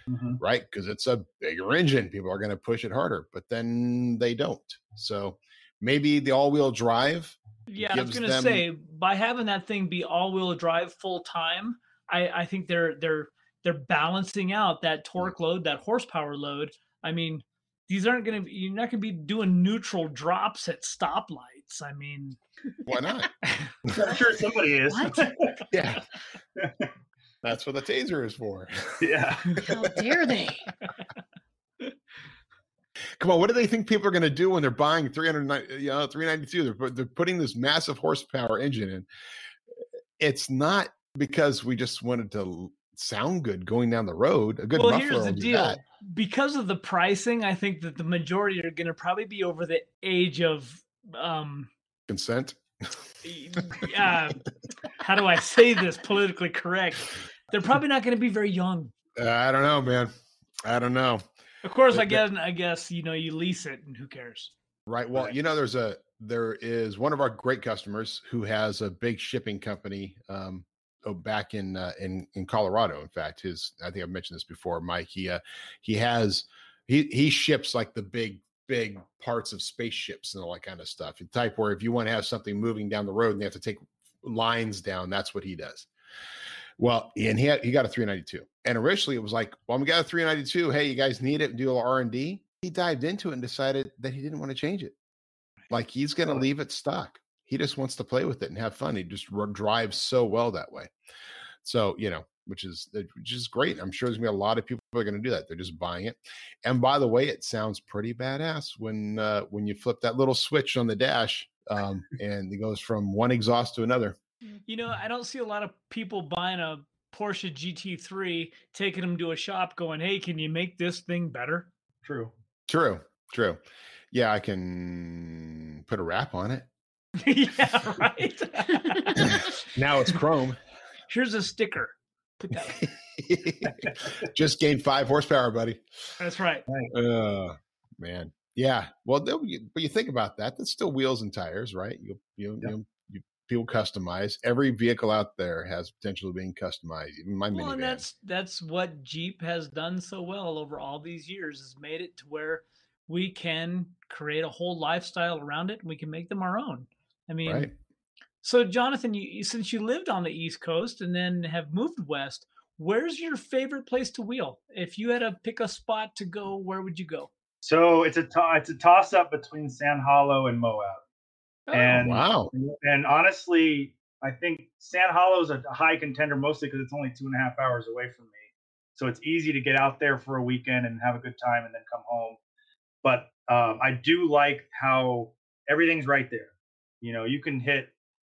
mm-hmm. right? Because it's a bigger engine. People are going to push it harder, but then they don't. So maybe the all-wheel drive. Yeah, I was going to them- say, by having that thing be all-wheel drive full time, I, I think they're they're they're balancing out that torque load, that horsepower load. I mean, these aren't going to. You're not going to be doing neutral drops at stoplights. I mean, why not? I'm sure somebody is. Yeah, that's what the taser is for. Yeah. How dare they? Come on, what do they think people are going to do when they're buying three hundred, you know, three ninety-two? They're they're putting this massive horsepower engine in. It's not because we just wanted to sound good going down the road. A good well, muffler. Here's the deal. That. Because of the pricing, I think that the majority are going to probably be over the age of um, consent. Uh, how do I say this politically correct? They're probably not going to be very young. Uh, I don't know, man. I don't know. Of course, I guess, I guess, you know, you lease it and who cares? Right. Well, you know, there's a, there is one of our great customers who has a big shipping company um, oh, back in, uh, in, in Colorado. In fact, his, I think I've mentioned this before, Mike, he, uh, he has, he, he ships like the big, big parts of spaceships and all that kind of stuff. The type where if you want to have something moving down the road and they have to take lines down, that's what he does. Well, and he had, he got a three ninety-two, and originally it was like, well, we got a three ninety-two. Hey, you guys need it and do a little R and D. He dived into it and decided that he didn't want to change it. Like, he's going to leave it stock. He just wants to play with it and have fun. He just drives so well that way. So, you know, which is, which is great. I'm sure there's going to be a lot of people who are going to do that. They're just buying it. And by the way, it sounds pretty badass when, uh, when you flip that little switch on the dash um, and it goes from one exhaust to another. You know, I don't see a lot of people buying a Porsche G T three, taking them to a shop going, hey, can you make this thing better? True. True. True. Yeah, I can put a wrap on it. Yeah, right? Now it's chrome. Here's a sticker. Put that on. Just gained five horsepower, buddy. That's right. Oh, uh, man. Yeah. Well, but you think about that. That's still wheels and tires, right? You, you, yep. you. People customize. Every vehicle out there has potential of being customized. Even my well, minivan. And that's that's what Jeep has done so well over all these years, is made it to where we can create a whole lifestyle around it, and we can make them our own. I mean, right. So Jonathan, you, since you lived on the East Coast and then have moved west, where's your favorite place to wheel? If you had to pick a spot to go, where would you go? So it's a to- it's a toss up between Sand Hollow and Moab. And, oh, wow. and honestly, I think Sand Hollow is a high contender, mostly because it's only two and a half hours away from me. So it's easy to get out there for a weekend and have a good time and then come home. But um, I do like how everything's right there. You know, you can hit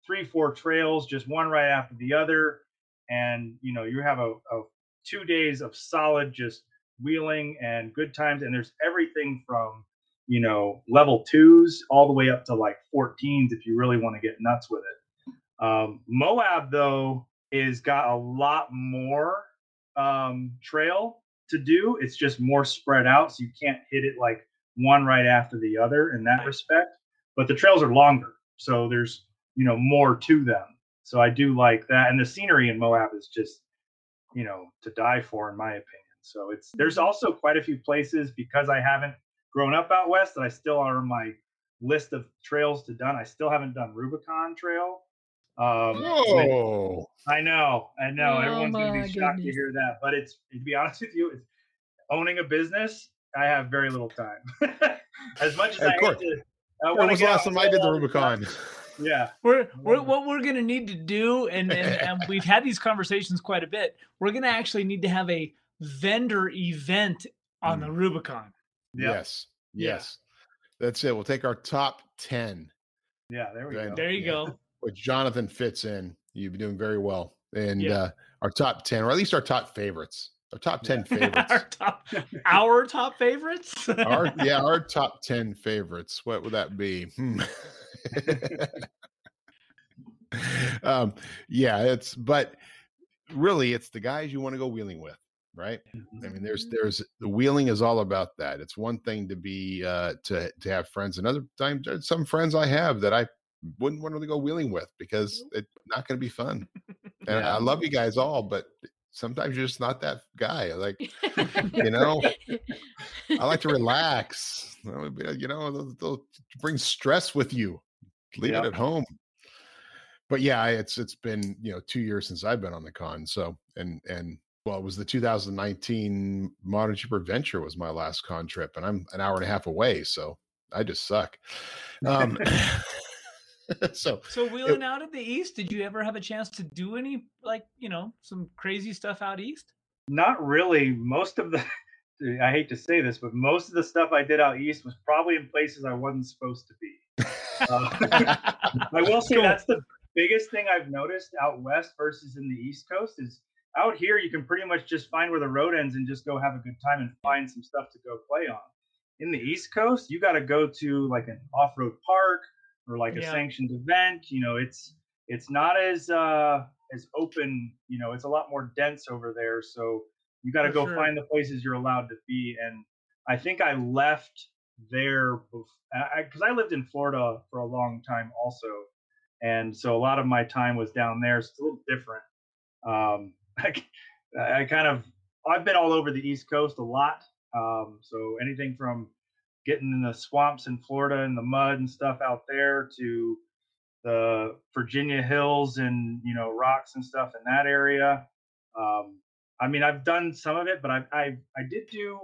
three, four trails, just one right after the other. And, you know, you have a, a two days of solid just wheeling and good times. And there's everything from, you know, level twos all the way up to like fourteens if you really want to get nuts with it. Um, Moab, though, is got a lot more um, trail to do. It's just more spread out, so you can't hit it like one right after the other in that respect. But the trails are longer, so there's, you know, more to them. So I do like that. And the scenery in Moab is just, you know, to die for, in my opinion. So it's there's also quite a few places, because I haven't grown up out west, that I still are on my list of trails to done. I still haven't done Rubicon Trail. Um, oh, I know, I know. Oh, everyone's gonna be goodness. shocked to hear that, but it's to be honest with you, it's owning a business. I have very little time. As much as of I course. hate to, uh, when was the last time I did the Rubicon? Yeah, we're, we're what we're gonna need to do, and, and, and we've had these conversations quite a bit. We're gonna actually need to have a vendor event on mm. the Rubicon. Yep. Yes. Yes. Yeah. That's it. We'll take our top ten. Yeah, there we go. And, there you yeah, go. Which Jonathan fits in. You've been doing very well. And yeah. uh, our top ten, or at least our top favorites. Our top ten yeah. favorites. our top our top favorites? our yeah, our top ten favorites. What would that be? Hmm. um, yeah, it's but really it's the guys you want to go wheeling with. right? I mean, there's there's the wheeling is all about that. It's one thing to be uh, to to have friends. Another time, there's some friends I have that I wouldn't want to go wheeling with because it's not going to be fun. And yeah. I love you guys all, but sometimes you're just not that guy. Like, you know, I like to relax. You know, they'll, they'll bring stress with you. Leave yeah. it at home. But yeah, it's it's been, you know, two years since I've been on the con. So and and well, it was the two thousand nineteen Modern Jeeper Adventure was my last con trip, and I'm an hour and a half away, so I just suck. Um, so so wheeling it, out at the east, did you ever have a chance to do any, like, you know, some crazy stuff out east? Not really. Most of the I hate to say this, but most of the stuff I did out east was probably in places I wasn't supposed to be. Uh, I will say that's the biggest thing I've noticed out west versus in the East Coast is out here you can pretty much just find where the road ends and just go have a good time and find some stuff to go play on. In the East Coast, you got to go to like an off-road park or like yeah. a sanctioned event. You know, it's it's not as uh, as open. You know, it's a lot more dense over there. So you got to go sure. find the places you're allowed to be. And I think I left there because I, I lived in Florida for a long time also. And so a lot of my time was down there. It's a little different. Um, I, I kind of, I've been all over the East Coast a lot. Um, so anything from getting in the swamps in Florida and the mud and stuff out there to the Virginia hills and, you know, rocks and stuff in that area. Um, I mean, I've done some of it, but I, I, I did do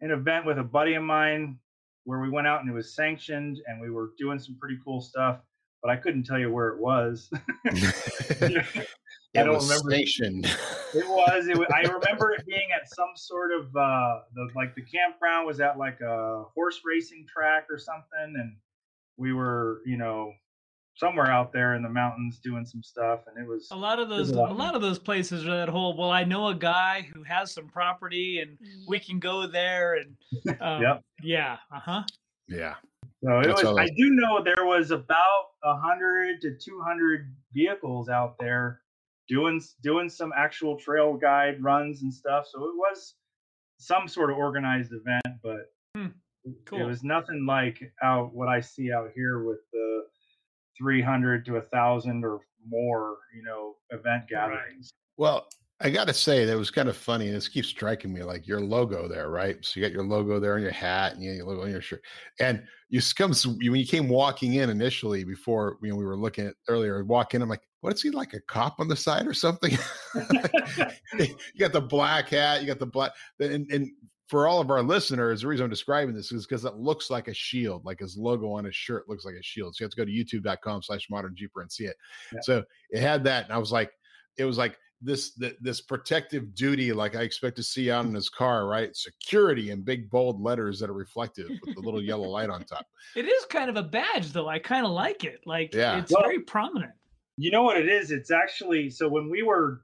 an event with a buddy of mine where we went out and it was sanctioned and we were doing some pretty cool stuff. But I couldn't tell you where it was. it I don't was remember. Stationed. It was. It was. I remember it being at some sort of uh, the like the campground was at like a horse racing track or something, and we were, you know, somewhere out there in the mountains doing some stuff, and it was a lot of those. A lot, a lot of those places are that whole. Well, I know a guy who has some property, and we can go there, and um, yep. yeah, uh huh, yeah. So it was, I do know there was about one hundred to two hundred vehicles out there doing doing some actual trail guide runs and stuff. So it was some sort of organized event, but hmm, cool. It was nothing like out what I see out here with the three hundred to one thousand or more, you know, event gatherings. Right. Well, I got to say, that was kind of funny, and this keeps striking me, like your logo there, right? So you got your logo there on your hat, and you got your logo on your shirt. And you come, when you came walking in initially, before, you know, we were looking at earlier, walk in, I'm like, what is he, like a cop on the side or something? You got the black hat, you got the black, and, and for all of our listeners, the reason I'm describing this is because it looks like a shield, like his logo on his shirt looks like a shield. So you have to go to youtube.com slash modern jeeper and see it. Yeah. So it had that, and I was like, it was like, this the, this protective duty like I expect to see out in his car, right? Security in big bold letters that are reflective with the little yellow light on top. It is kind of a badge though. I kind of like it. Like yeah. it's well, very prominent. You know what it is? It's actually, so when we were,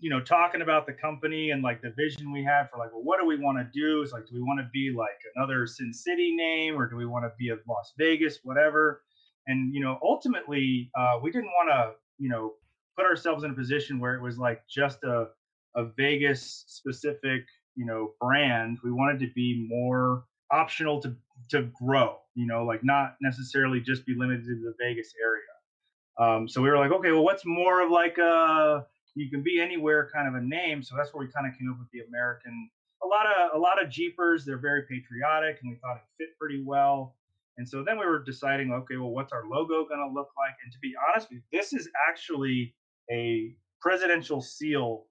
you know, talking about the company and like the vision we had for like, well, what do we want to do? It's like, do we want to be like another Sin City name, or do we want to be a Las Vegas, whatever? And, you know, ultimately uh, we didn't want to, you know, put ourselves in a position where it was like just a, a Vegas specific, you know, brand. We wanted to be more optional to, to grow, you know, like not necessarily just be limited to the Vegas area. Um, so we were like, okay, well, what's more of like a, you can be anywhere kind of a name. So that's where we kind of came up with the American, a lot of, a lot of Jeepers, they're very patriotic, and we thought it fit pretty well. And so then we were deciding, okay, well, what's our logo going to look like? And to be honest with you, this is actually a presidential seal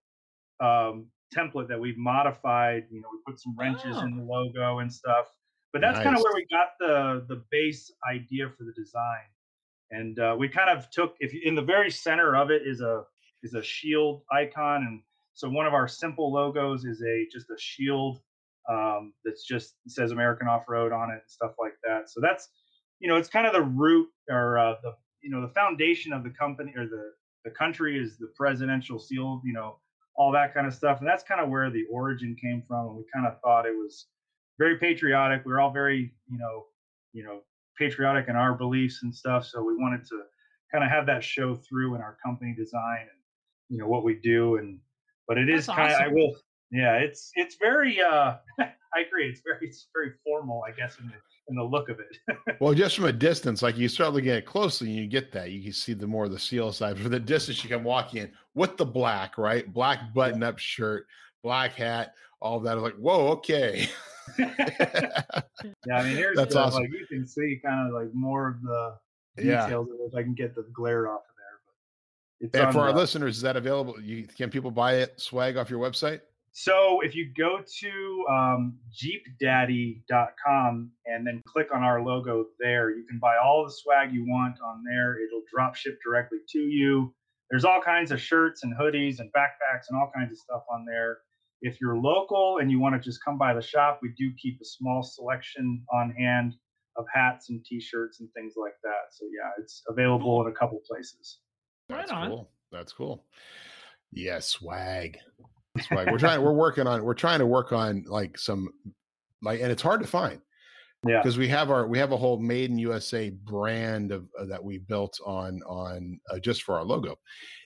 um, template that we've modified. You know, we put some wrenches oh. in the logo and stuff, but that's nice. Kind of where we got the the base idea for the design. And uh, we kind of took, if you, in the very center of it is a is a shield icon, and so one of our simple logos is a just a shield um, that's just it says American Off-Road on it and stuff like that. So that's, you know, it's kind of the root or uh, the you know the foundation of the company or the the country is the presidential seal, you know, all that kind of stuff. And that's kind of where the origin came from. And we kind of thought it was very patriotic. We were all very, you know, you know, patriotic in our beliefs and stuff. So we wanted to kind of have that show through in our company design and, you know, what we do. And, but it that's is kind awesome. of, I will, Yeah, it's it's very. Uh, I agree. It's very it's very formal, I guess, in the in the look of it. Well, just from a distance, like you start looking at it closely, you get that. You can see the more of the seal side. From the distance, you come walking in with the black, right? Black button-up shirt, black hat, all that. I'm like, whoa, okay. Yeah, I mean, here's that's the, awesome. Like you can see kind of like more of the details yeah. of it. I can get the glare off of there. But it's and for the, our listeners, is that available? You, can people buy it swag off your website? So if you go to um, jeep daddy dot com and then click on our logo there, you can buy all the swag you want on there. It'll drop ship directly to you. There's all kinds of shirts and hoodies and backpacks and all kinds of stuff on there. If you're local and you want to just come by the shop, we do keep a small selection on hand of hats and T-shirts and things like that. So, yeah, it's available in a couple places. That's right on. Cool. That's cool. Yeah, swag. That's right. We're trying. We're working on. We're trying to work on like some, like, and it's hard to find. Yeah. Because we have our we have a whole Made in U S A brand of uh, that we built on on uh, just for our logo,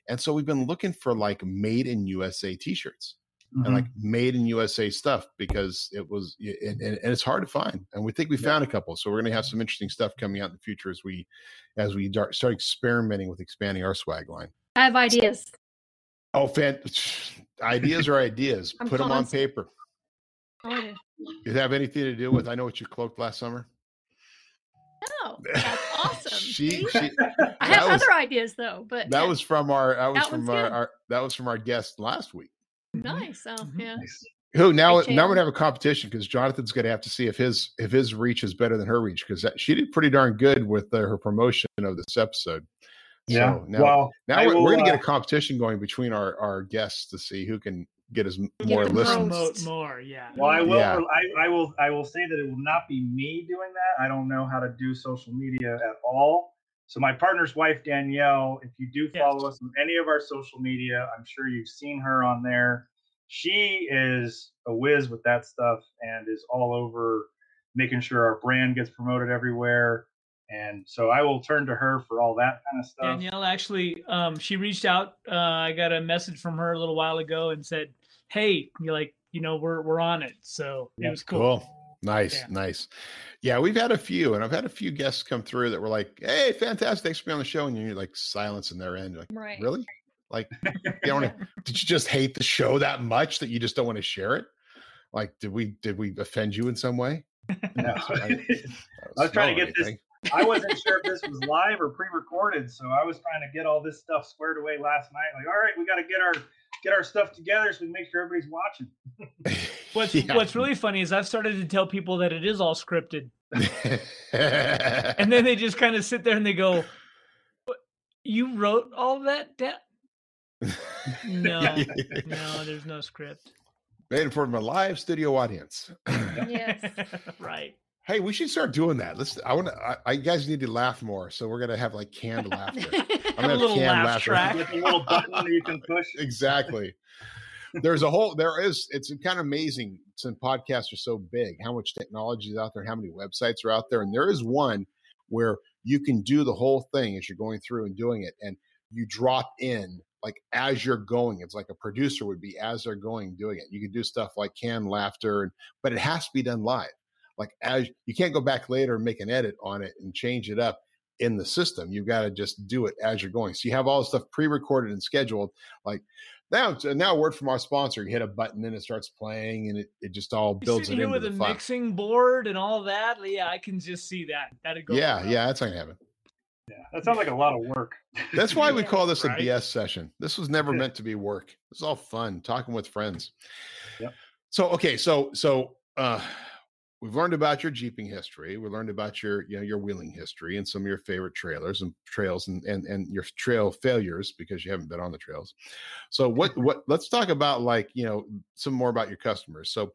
and so we've been looking for like Made in U S A T-shirts mm-hmm. and like Made in U S A stuff because it was and, and, and it's hard to find. And we think we yeah. found a couple, so we're going to have some interesting stuff coming out in the future as we as we start experimenting with expanding our swag line. I have ideas. Oh, fan- ideas are ideas. I'm Put them on paper. Did it have anything to do with I know what you cloaked last summer? No, that's awesome. she, she, I have was, other ideas though, but that yeah. was from our that was that from our, our that was from our guest last week. Nice. Oh, yeah. Nice. Who now? Now we're gonna have a competition because Jonathan's gonna have to see if his if his reach is better than her reach because she did pretty darn good with uh, her promotion of this episode. Yeah. So now, well, now we're, will, we're going to uh, get a competition going between our, our guests to see who can get us more listens. More, yeah. Well, I will. Yeah. I, I will. I will say that it will not be me doing that. I don't know how to do social media at all. So my partner's wife, Danielle. If you do follow yes. us on any of our social media, I'm sure you've seen her on there. She is a whiz with that stuff and is all over making sure our brand gets promoted everywhere. And so I will turn to her for all that kind of stuff. Danielle, actually, um, she reached out. Uh, I got a message from her a little while ago and said, hey, you like, you know, we're, we're on it. So yeah. it was cool. cool. Nice. Yeah. Nice. Yeah. We've had a few and I've had a few guests come through that were like, hey, fantastic. Thanks for being on the show. And you're like silence in their end. You're like, right. Really? Like, you don't want to, did you just hate the show that much that you just don't want to share it? Like, did we, did we offend you in some way? No. I, I was trying to get anything. this. I wasn't sure if this was live or pre-recorded, so I was trying to get all this stuff squared away last night. Like, all right, we got to get our get our stuff together so we make sure everybody's watching. What's yeah. What's really funny is I've started to tell people that it is all scripted, and then they just kind of sit there and they go, what, "You wrote all that down?" No, no, there's no script. Made for my live studio audience. Yes, right. Hey, we should start doing that. Let's. I want to. I, I guys need to laugh more, so we're gonna have like canned laughter. I'm gonna have, have canned laugh laughter. Track. With a little button that you can push. Exactly. There's a whole. There is. It's kind of amazing since podcasts are so big, how much technology is out there, how many websites are out there, and there is one where you can do the whole thing as you're going through and doing it, and you drop in like as you're going. It's like a producer would be as they're going doing it. You can do stuff like canned laughter, and, but it has to be done live. Like as you can't go back later and make an edit on it and change it up in the system. You've got to just do it as you're going. So you have all the stuff pre-recorded and scheduled. Like now, now a word from our sponsor, you hit a button and it starts playing and it, it just all builds it into with the a file. Mixing board and all that. Yeah. I can just see that. That'd go. Yeah. Well. Yeah. That's not gonna happen. Yeah. That sounds like a lot of work. That's why we call this a right? B S session. This was never yeah. meant to be work. It's all fun talking with friends. Yep. So, okay. So, so, uh, we've learned about your jeeping history. We learned about your, you know, your wheeling history and some of your favorite trailers and trails and, and, and your trail failures because you haven't been on the trails. So what, what, let's talk about like, you know, some more about your customers. So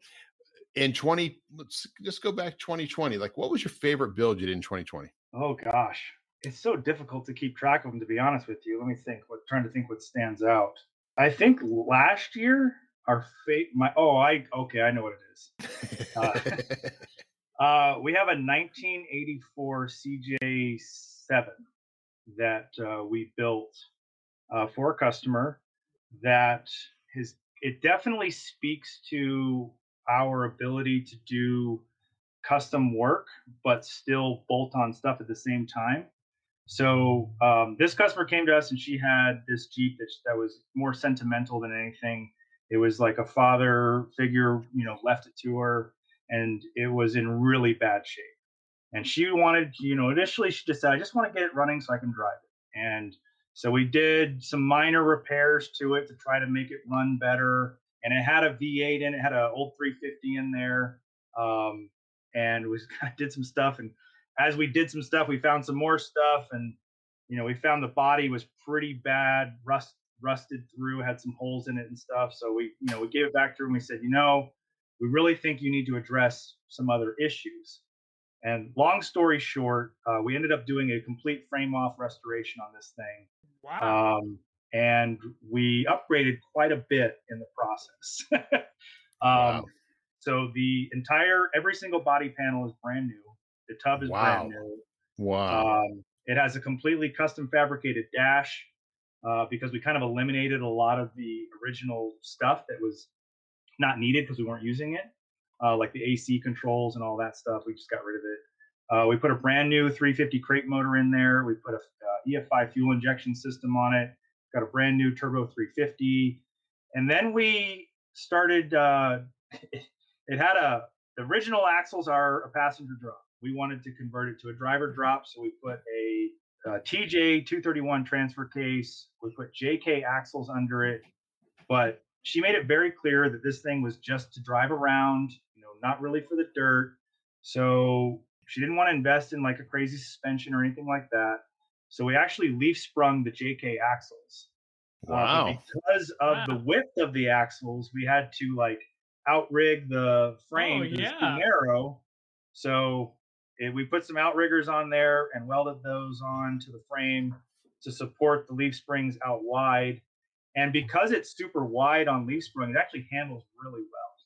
in twenty, let's just go back twenty twenty. Like what was your favorite build you did in twenty twenty? Oh gosh. It's so difficult to keep track of them, to be honest with you. Let me think what, trying to think what stands out. I think last year, Our fate, my oh, I okay, I know what it is. Uh, uh, we have a nineteen eighty-four C J seven that uh, we built uh, for a customer that his it definitely speaks to our ability to do custom work, but still bolt on stuff at the same time. So um, this customer came to us and she had this Jeep that, that was more sentimental than anything. It was like a father figure, you know, left it to her, and it was in really bad shape. And she wanted, you know, initially she just said, I just want to get it running so I can drive it. And so we did some minor repairs to it to try to make it run better. And it had a V eight in it, had an old three fifty in there. Um, and we did some stuff. And as we did some stuff, we found some more stuff. And, you know, we found the body was pretty bad, rust, rusted through, had some holes in it and stuff. So we, you know, we gave it back to her and we said, you know, we really think you need to address some other issues. And long story short, uh, we ended up doing a complete frame-off restoration on this thing. Wow. Um, and we upgraded quite a bit in the process. um, wow. So the entire, every single body panel is brand new. The tub is wow. brand new. Wow. Um, it has a completely custom fabricated dash uh, because we kind of eliminated a lot of the original stuff that was not needed because we weren't using it. Uh, like the A C controls and all that stuff. We just got rid of it. Uh, we put a brand new three fifty crate motor in there. We put a uh, E F I fuel injection system on it. Got a brand new turbo three fifty. And then we started, uh, it had a, the original axles are a passenger drop. We wanted to convert it to a driver drop. So we put a, a T J two thirty-one transfer case. We put J K axles under it. But she made it very clear that this thing was just to drive around, you know, not really for the dirt. So she didn't want to invest in like a crazy suspension or anything like that. So we actually leaf sprung the J K axles. Wow. Uh, because of wow. the width of the axles, we had to like outrig the frame. Oh, yeah. It was too narrow. So it, we put some outriggers on there and welded those on to the frame to support the leaf springs out wide. And because it's super wide on leaf spring, it actually handles really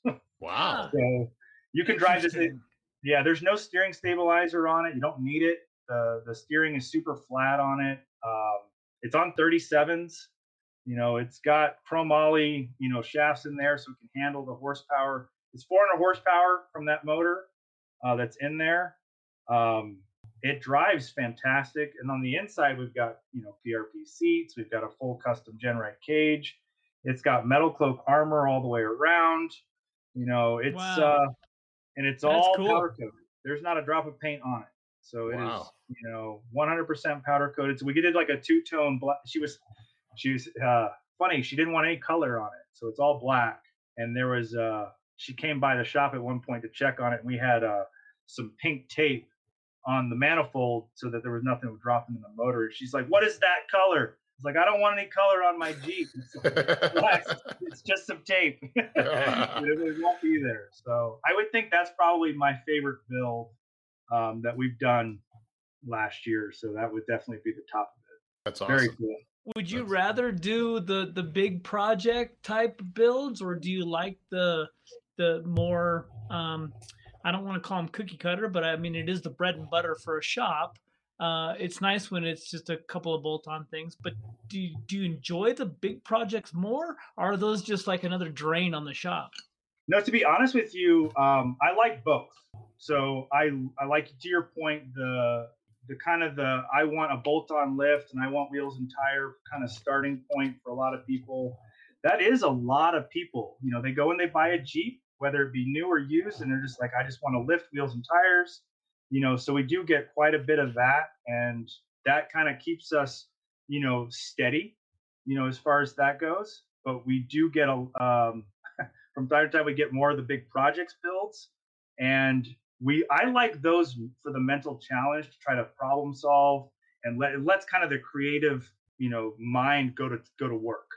well. Wow. So you can drive this thing. Yeah, there's no steering stabilizer on it. You don't need it. The, the steering is super flat on it. Um, it's on thirty-sevens. You know, it's got chromoly, you know, shafts in there so it can handle the horsepower. It's four hundred horsepower from that motor uh, that's in there. Um, It drives fantastic. And on the inside, we've got, you know, P R P seats. We've got a full custom Genrite cage. It's got MetalCloak armor all the way around. You know, it's, wow. uh, and it's That's all cool. powder coated. There's not a drop of paint on it. So it wow. is, you know, one hundred percent powder coated. So we did like a two-tone black. She was, she was uh, funny. She didn't want any color on it. So it's all black. And there was, uh, she came by the shop at one point to check on it. And we had uh, some pink tape on the manifold so that there was nothing that would drop into the motor. She's like, what is that color? It's like, I don't want any color on my Jeep. It's, like, it's just some tape. It won't be there. So I would think that's probably my favorite build um, that we've done last year. So that would definitely be the top of it. That's awesome. Very cool. Would you that's rather do the, the big project type builds, or do you like the, the more, um, I don't want to call them cookie cutter, but I mean, it is the bread and butter for a shop. Uh, it's nice when it's just a couple of bolt-on things, but do you, do you enjoy the big projects more? Or are those just like another drain on the shop? No, to be honest with you, um, I like both. So I, I like, to your point, the, the kind of the, I want a bolt-on lift and I want wheels and tire kind of starting point for a lot of people. That is a lot of people, you know, they go and they buy a Jeep, whether it be new or used, and they're just like, I just want to lift wheels and tires, you know, so we do get quite a bit of that. And that kind of keeps us, you know, steady, you know, as far as that goes. But we do get, a um, from time to time, we get more of the big projects builds. And we, I like those for the mental challenge to try to problem solve and let, it lets kind of the creative, you know, mind go to, go to work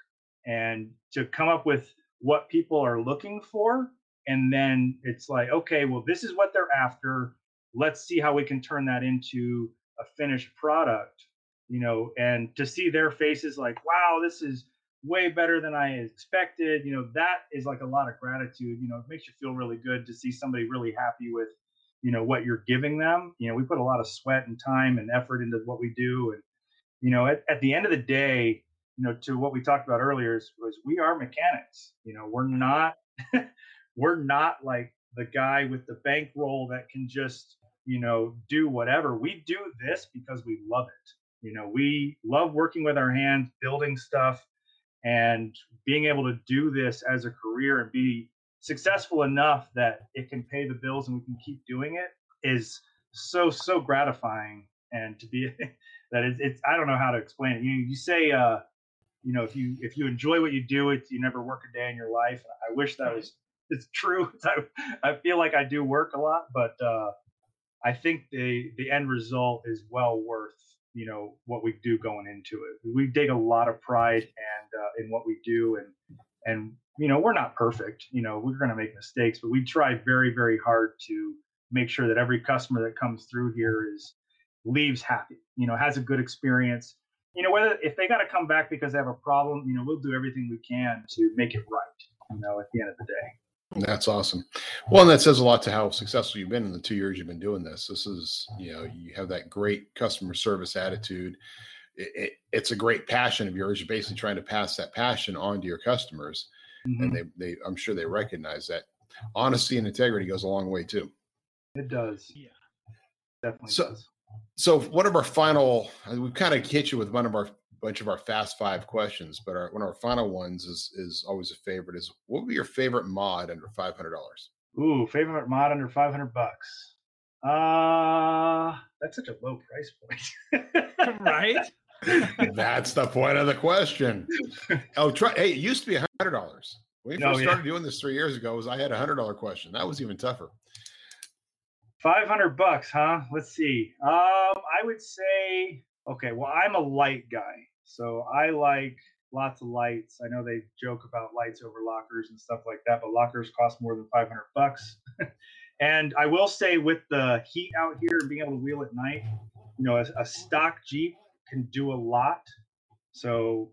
and to come up with what people are looking for. And then it's like, okay, well, this is what they're after. Let's see how we can turn that into a finished product, you know, and to see their faces like, wow, this is way better than I expected. You know, that is like a lot of gratitude. You know, it makes you feel really good to see somebody really happy with, you know, what you're giving them. You know, we put a lot of sweat and time and effort into what we do. And, you know, at, at the end of the day, you know, to what we talked about earlier is, was we are mechanics. You know, we're not, we're not like the guy with the bankroll that can just, you know, do whatever. We do this because we love it. You know, we love working with our hands, building stuff, and being able to do this as a career and be successful enough that it can pay the bills and we can keep doing it is so, so gratifying. And to be that it's, it's, I don't know how to explain it. You you say, uh, you know, if you, if you enjoy what you do, it's, you never work a day in your life. I wish that was, it's true. I, I feel like I do work a lot, but, uh, I think the, the end result is well worth, you know, what we do going into it. We take a lot of pride and, uh, in what we do, and, and, you know, we're not perfect, you know, we're going to make mistakes, but we try very, very hard to make sure that every customer that comes through here is leaves happy, you know, has a good experience, you know, whether if they got to come back because they have a problem, you know, we'll do everything we can to make it right, you know, at the end of the day. That's awesome. Well, and that says a lot to how successful you've been in the two years you've been doing this. This is, you know, you have that great customer service attitude. It, it, it's a great passion of yours. You're basically trying to pass that passion on to your customers. Mm-hmm. And they, they, I'm sure they recognize that. Honesty and integrity goes a long way too. It does. Yeah, definitely so, does. So one of our final, we've kind of hit you with one of our bunch of our fast five questions, but our, one of our final ones is is always a favorite. Is what would be your favorite mod under five hundred dollars? Ooh, favorite mod under five hundred bucks. Uh that's such a low price point, right? That's the point of the question. Oh, try. Hey, it used to be a hundred dollars. When we no, first started yeah. doing this three years ago, was I had a hundred dollar question. That was even tougher. Five hundred bucks, huh? Let's see. Um, I would say. Okay, well, I'm a light guy, so I like lots of lights. I know they joke about lights over lockers and stuff like that, but lockers cost more than five hundred bucks. And I will say, with the heat out here and being able to wheel at night, you know, a, a stock Jeep can do a lot. So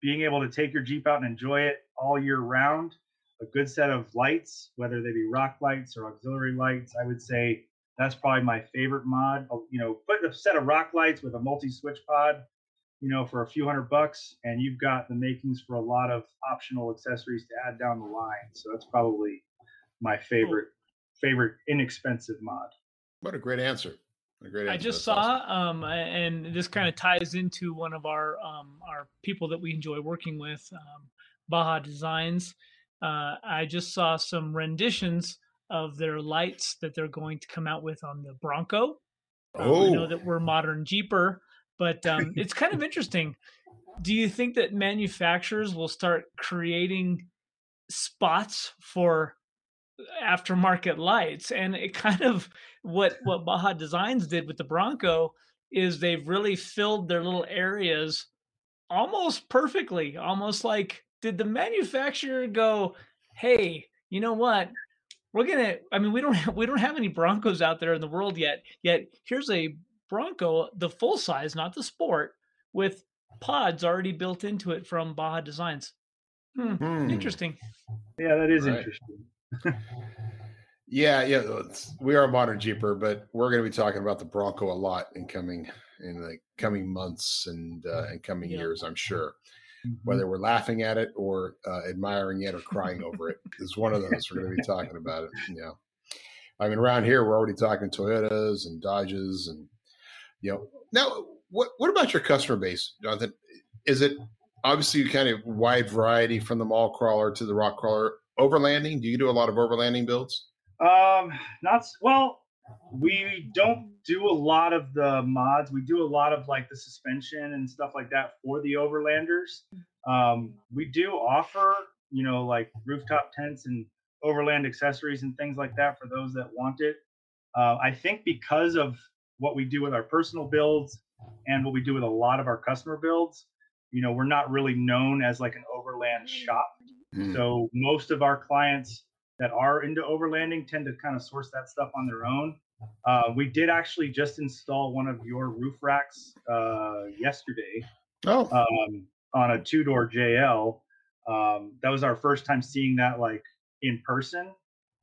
being able to take your Jeep out and enjoy it all year round, a good set of lights, whether they be rock lights or auxiliary lights, I would say that's probably my favorite mod. You know, put a set of rock lights with a multi-switch pod, you know, for a few hundred bucks, and you've got the makings for a lot of optional accessories to add down the line. So that's probably my favorite, favorite inexpensive mod. What a great answer. What a great answer. I just that's saw, awesome. um, and this kind of ties into one of our, um, our people that we enjoy working with, um, Baja Designs. Uh, I just saw some renditions of their lights that they're going to come out with on the Bronco. Oh, I know that we're Modern Jeeper, but um, it's kind of interesting. Do you think that manufacturers will start creating spots for aftermarket lights? And it kind of what, what Baja Designs did with the Bronco is they've really filled their little areas almost perfectly. Almost like, did the manufacturer go, hey, you know what? We're gonna. I mean, we don't. Have, we don't have any Broncos out there in the world yet. Yet here's a Bronco, the full size, not the sport, with pods already built into it from Baja Designs. Hmm, mm. Interesting. Yeah, that is right. Interesting. yeah, yeah. We are a Modern Jeeper, but we're going to be talking about the Bronco a lot in coming in the coming months and uh, in coming yeah. years, I'm sure. Whether we're laughing at it or uh, admiring it or crying over it, it's one of those. We're going to be talking about it. Yeah, you know? I mean, around here we're already talking Toyotas and Dodges, and you know. Now, what what about your customer base, Jonathan? Is it obviously kind of wide variety from the mall crawler to the rock crawler? Overlanding? Do you do a lot of overlanding builds? Um, not well. We don't do a lot of the mods. We do a lot of like the suspension and stuff like that for the overlanders. Um, we do offer, you know, like rooftop tents and overland accessories and things like that for those that want it. Uh, I think because of what we do with our personal builds and what we do with a lot of our customer builds, you know, we're not really known as like an overland shop. Mm. So most of our clients that are into overlanding tend to kind of source that stuff on their own. Uh, we did actually just install one of your roof racks uh, yesterday oh. um, on a two-door J L. Um, that was our first time seeing that like in person,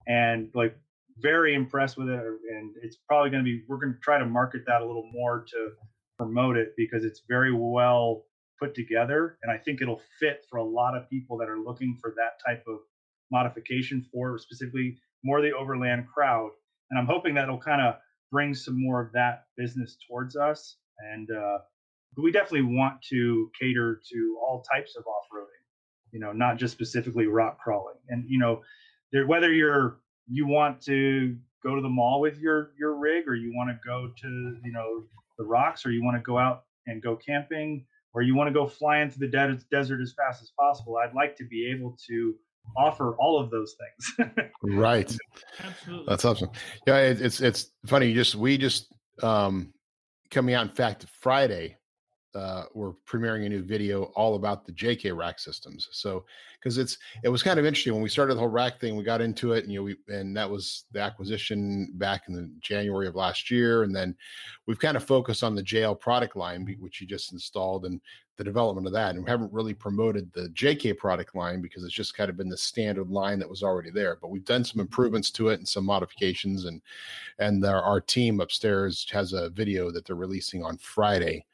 and like very impressed with it. And it's probably going to be, we're going to try to market that a little more to promote it because it's very well put together, and I think it'll fit for a lot of people that are looking for that type of modification for specifically more the overland crowd. And I'm hoping that'll kind of bring some more of that business towards us. And uh, we definitely want to cater to all types of off-roading, you know, not just specifically rock crawling. And, you know, there, whether you're you want to go to the mall with your your rig, or you want to go to, you know, the rocks, or you want to go out and go camping, or you want to go flying through the de- desert as fast as possible, I'd like to be able to offer all of those things. Right. Absolutely. That's awesome. Yeah, it, it's it's funny. You just we just um, coming out. In fact, Friday uh, we're premiering a new video all about the J K rack systems. So because it's it was kind of interesting when we started the whole rack thing. We got into it, and you know, we and that was the acquisition back in the January of last year, and then we've kind of focused on the J L product line, which you just installed, and the development of that, and we haven't really promoted the J K product line because it's just kind of been the standard line that was already there, but we've done some improvements to it and some modifications, and and there, our team upstairs has a video that they're releasing on Friday,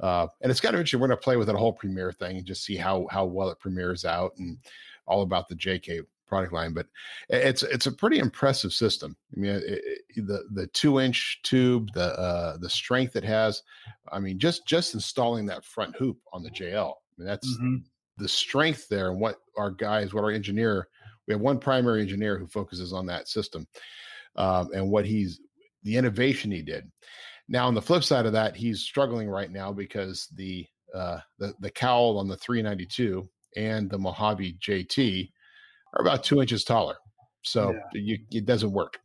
uh and it's kind of interesting. We're going to play with that whole premiere thing and just see how how well it premieres out, and all about the J K product line. But it's it's a pretty impressive system. I mean, it, it, the the two inch tube, the uh, the strength it has. I mean, just just installing that front hoop on the J L. I mean, that's mm-hmm. the strength there. And what our guys, what our engineer, we have one primary engineer who focuses on that system, um, and what he's the innovation he did. Now, on the flip side of that, he's struggling right now because the uh, the the cowl on the three ninety-two and the Mojave J T are about two inches taller, so yeah. you, it doesn't work.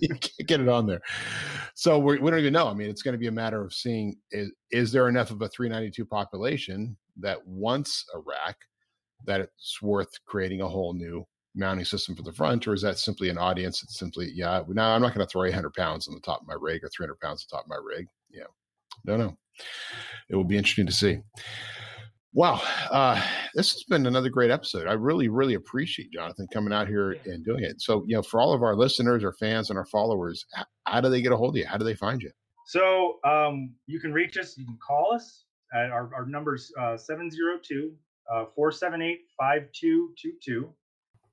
You can't get it on there. So we're, we don't even know. I mean, it's going to be a matter of seeing, is, is there enough of a three ninety-two population that wants a rack that it's worth creating a whole new mounting system for the front, or is that simply an audience that's simply, yeah, no, I'm not going to throw eight hundred pounds on the top of my rig or three hundred pounds on top of my rig. Yeah, don't know. It will be interesting to see. Wow. Uh, this has been another great episode. I really, really appreciate Jonathan coming out here yeah. and doing it. So, you know, for all of our listeners, our fans, and our followers, how do they get a hold of you? How do they find you? So um, you can reach us. You can call us at our, our number's uh, seven oh two, four seven eight, five two two two.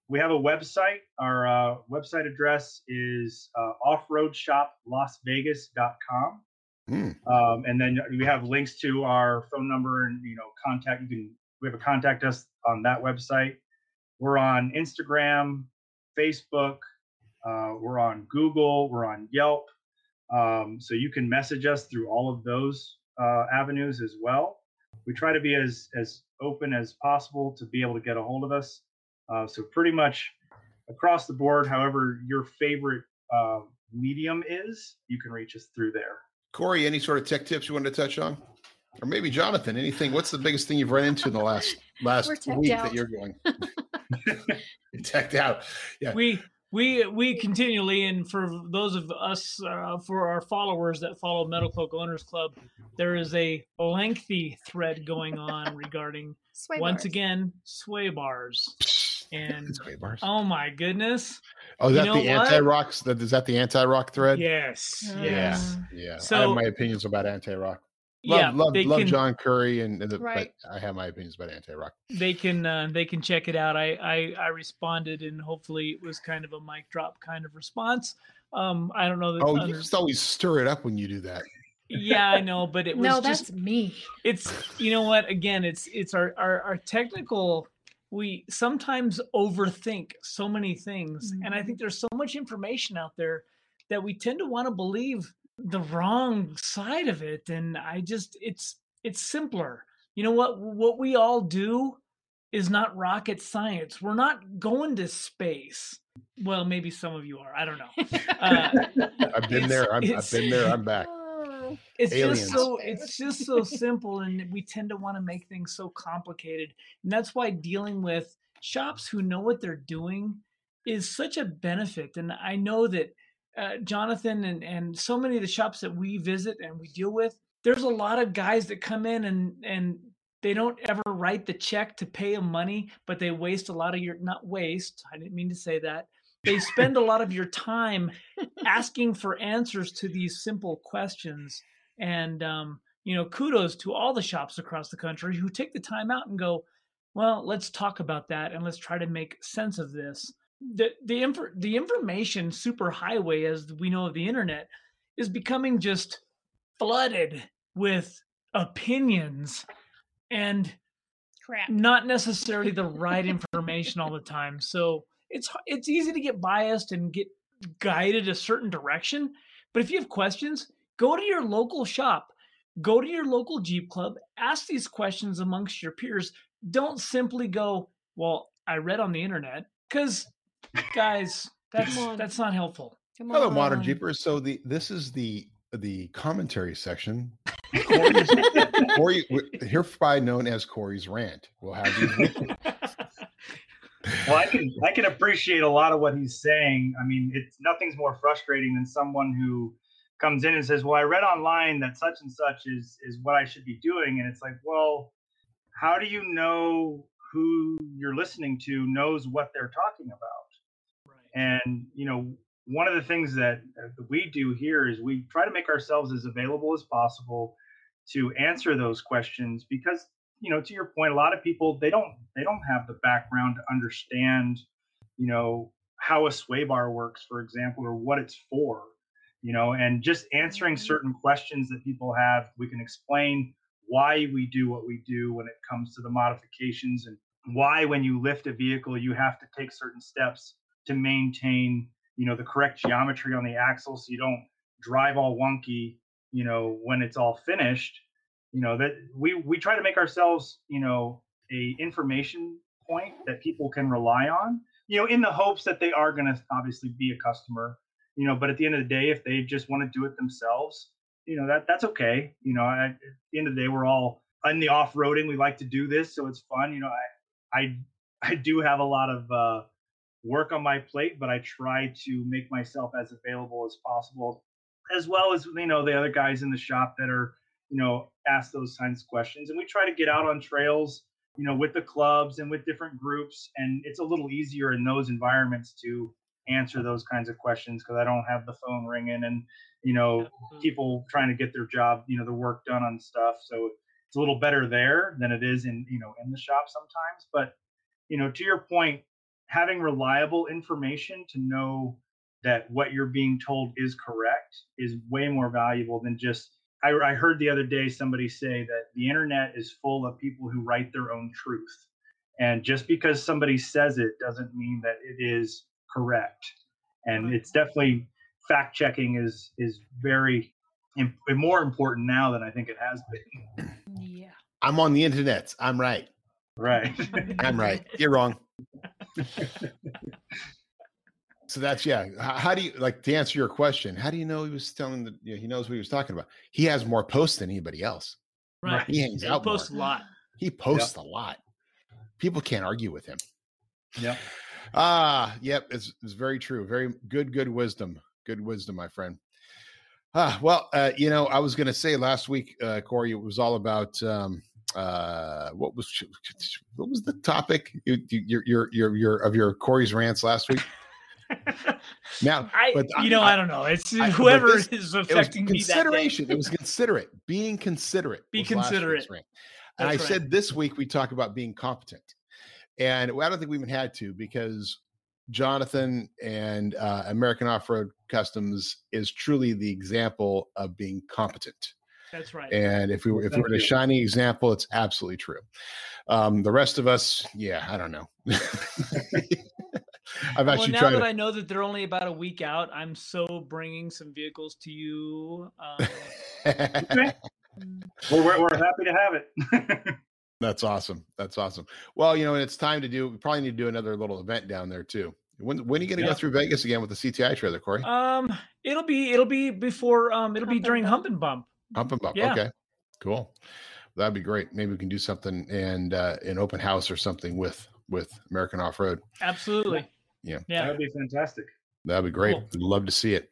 We have a website. Our uh, website address is uh, offroad shop las vegas dot com. Mm. Um, and then we have links to our phone number and, you know, contact. You can we have a contact us on that website. We're on Instagram, Facebook. Uh, we're on Google. We're on Yelp. Um, so you can message us through all of those uh, avenues as well. We try to be as as open as possible to be able to get a hold of us. Uh, so pretty much across the board, however your favorite uh, medium is, you can reach us through there. Corey, any sort of tech tips you wanted to touch on? Or maybe Jonathan, anything? What's the biggest thing you've run into in the last last week out. that you're going? You're teched out. Yeah. We we we continually, and for those of us, uh, for our followers that follow MetalCloak Owners Club, there is a lengthy thread going on regarding, sway once bars. again, sway bars. And sway bars. Oh my goodness. Oh, is that you know the anti-rocks? That is that the anti-rock thread? Yes. Yes. Yeah. Yeah. So, I have my opinions about anti-rock. Love, yeah, love, love can, John Curry, and, and the, right. but I have my opinions about anti-rock. They can, uh, they can check it out. I, I, I responded, and hopefully it was kind of a mic drop kind of response. Um, I don't know. That oh, others... you just always stir it up when you do that. Yeah, I know, but it was no, just that's me. It's you know what? Again, it's it's our our, our technical. We sometimes overthink so many things. Mm-hmm. And I think there's so much information out there that we tend to want to believe the wrong side of it. And I just, it's, it's simpler. You know what, what we all do is not rocket science. We're not going to space. Well, maybe some of you are, I don't know. Uh, I've been there. I'm, I've been there. I'm back. It's Aliens. just so it's just so simple, and we tend to want to make things so complicated, and that's why dealing with shops who know what they're doing is such a benefit. And I know that uh, Jonathan and and so many of the shops that we visit and we deal with, there's a lot of guys that come in and and they don't ever write the check to pay them money, but they waste a lot of your not waste. I didn't mean to say that. They spend a lot of your time asking for answers to these simple questions. And um, you know, kudos to all the shops across the country who take the time out and go, well, let's talk about that and let's try to make sense of this. The the, inf- the information superhighway, as we know of the internet, is becoming just flooded with opinions and crap, not necessarily the right information all the time. So it's it's easy to get biased and get guided a certain direction. But if you have questions, go to your local shop, go to your local Jeep club, ask these questions amongst your peers. Don't simply go, well, I read on the internet, because guys, that's that's not helpful. Hello, Modern Jeepers. So the this is the the commentary section. Corey's, Corey, hereby known as Corey's rant. We'll have you. Well, I can I can appreciate a lot of what he's saying. I mean, it's nothing's more frustrating than someone who comes in and says, "Well, I read online that such and such is is what I should be doing," and it's like, well, how do you know who you're listening to knows what they're talking about? Right. And you know, one of the things that we do here is we try to make ourselves as available as possible to answer those questions, because, you know, to your point, a lot of people, they don't they don't have the background to understand, you know, how a sway bar works, for example, or what it's for, you know, and just answering certain questions that people have. We can explain why we do what we do when it comes to the modifications, and why when you lift a vehicle, you have to take certain steps to maintain, you know, the correct geometry on the axle, so you don't drive all wonky, you know, when it's all finished. You know, that we, we try to make ourselves, you know, a information point that people can rely on, you know, in the hopes that they are going to obviously be a customer, you know, but at the end of the day, if they just want to do it themselves, you know, that that's okay. You know, I, at the end of the day, we're all in the off-roading. We like to do this, so it's fun. You know, I, I, I do have a lot of uh, work on my plate, but I try to make myself as available as possible, as well as, you know, the other guys in the shop that are, you know, ask those kinds of questions. And we try to get out on trails, you know, with the clubs and with different groups. And it's a little easier in those environments to answer those kinds of questions, because I don't have the phone ringing and, you know, people trying to get their job, you know, their work done on stuff. So it's a little better there than it is in, you know, in the shop sometimes. But, you know, to your point, having reliable information to know that what you're being told is correct is way more valuable than just, I, I heard the other day somebody say that the internet is full of people who write their own truth. And just because somebody says it doesn't mean that it is correct. And it's definitely, fact checking is is very imp- more important now than I think it has been. Yeah. I'm on the internet. I'm right. Right. I'm right. You're wrong. So that's, yeah. How do you, like, to answer your question, how do you know he was telling the, you know, he knows what he was talking about? He has more posts than anybody else. Right. He hangs he out posts more. a lot. He posts yep. a lot. People can't argue with him. Yeah. Ah, yep. It's, it's very true. Very good, good wisdom. Good wisdom, my friend. Ah, well, uh, you know, I was going to say last week, uh, Corey, it was all about, um, uh, what was, what was the topic you, you, your, your, your, of your Corey's rants last week? Now, I, but you I, know, I, I don't know. It's I, whoever this, is affecting it was consideration. me. That day. It was considerate. Being considerate. Be considerate. And That's I right. said this week we talk about being competent, and I don't think we even had to, because Jonathan and uh, American Off-Road Customs is truly the example of being competent. That's right. And if we were, if Thank we were you. a shining example, it's absolutely true. Um, the rest of us, yeah, I don't know. I've actually well, now that to... I know that they're only about a week out, I'm so bringing some vehicles to you. Um... well, we're, we're happy to have it. That's awesome. That's awesome. Well, you know, and it's time to do, we probably need to do another little event down there too. When when are you going to yeah. go through Vegas again with the C T I trailer, Corey? Um, it'll be, it'll be before, um, it'll Hump be during Hump. Hump and Bump. Hump and Bump. Yeah. Okay, cool. That'd be great. Maybe we can do something and uh, an open house or something with, with American Off-Road. Absolutely. Yeah. yeah. That'd be fantastic. That'd be great. Cool. Love to see it.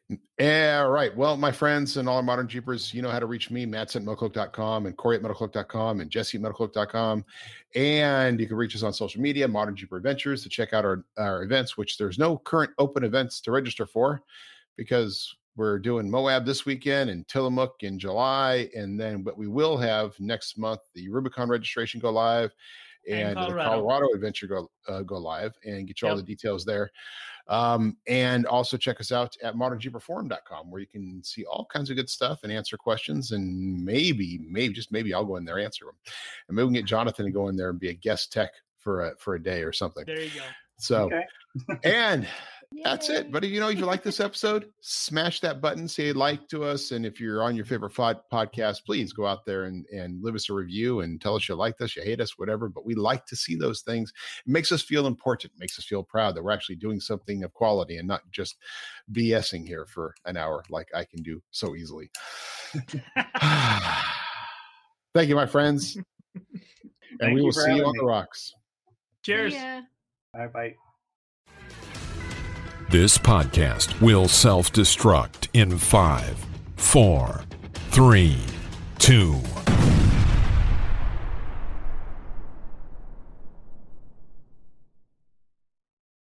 All right. Well, my friends and all our Modern Jeepers, you know how to reach me, Matson at metal cloak dot com and Corey at metal cloak dot com and Jesse at metal cloak dot com. And you can reach us on social media, Modern Jeeper Adventures, to check out our, our events, which there's no current open events to register for because We're doing Moab this weekend and Tillamook in July. And then, but we will have next month, the Rubicon registration go live and, and Colorado. the Colorado adventure go, uh, go live, and get you yep. all the details there. Um, and also check us out at modern jeeper forum dot com, where you can see all kinds of good stuff and answer questions. And maybe, maybe just maybe I'll go in there, answer them. And maybe we can get Jonathan to go in there and be a guest tech for a, for a day or something. There you go. So, okay. and that's Yay. it. But if you know, if you like this episode, smash that button, say like to us. And if you're on your favorite fod- podcast, please go out there and, and leave us a review and tell us you like us, you hate us, whatever. But we like to see those things. It makes us feel important, makes us feel proud that we're actually doing something of quality and not just BSing here for an hour like I can do so easily. Thank you, my friends. And we will see you on me. the rocks. Cheers. Yeah. Bye bye. This podcast will self-destruct in five, four, three, two.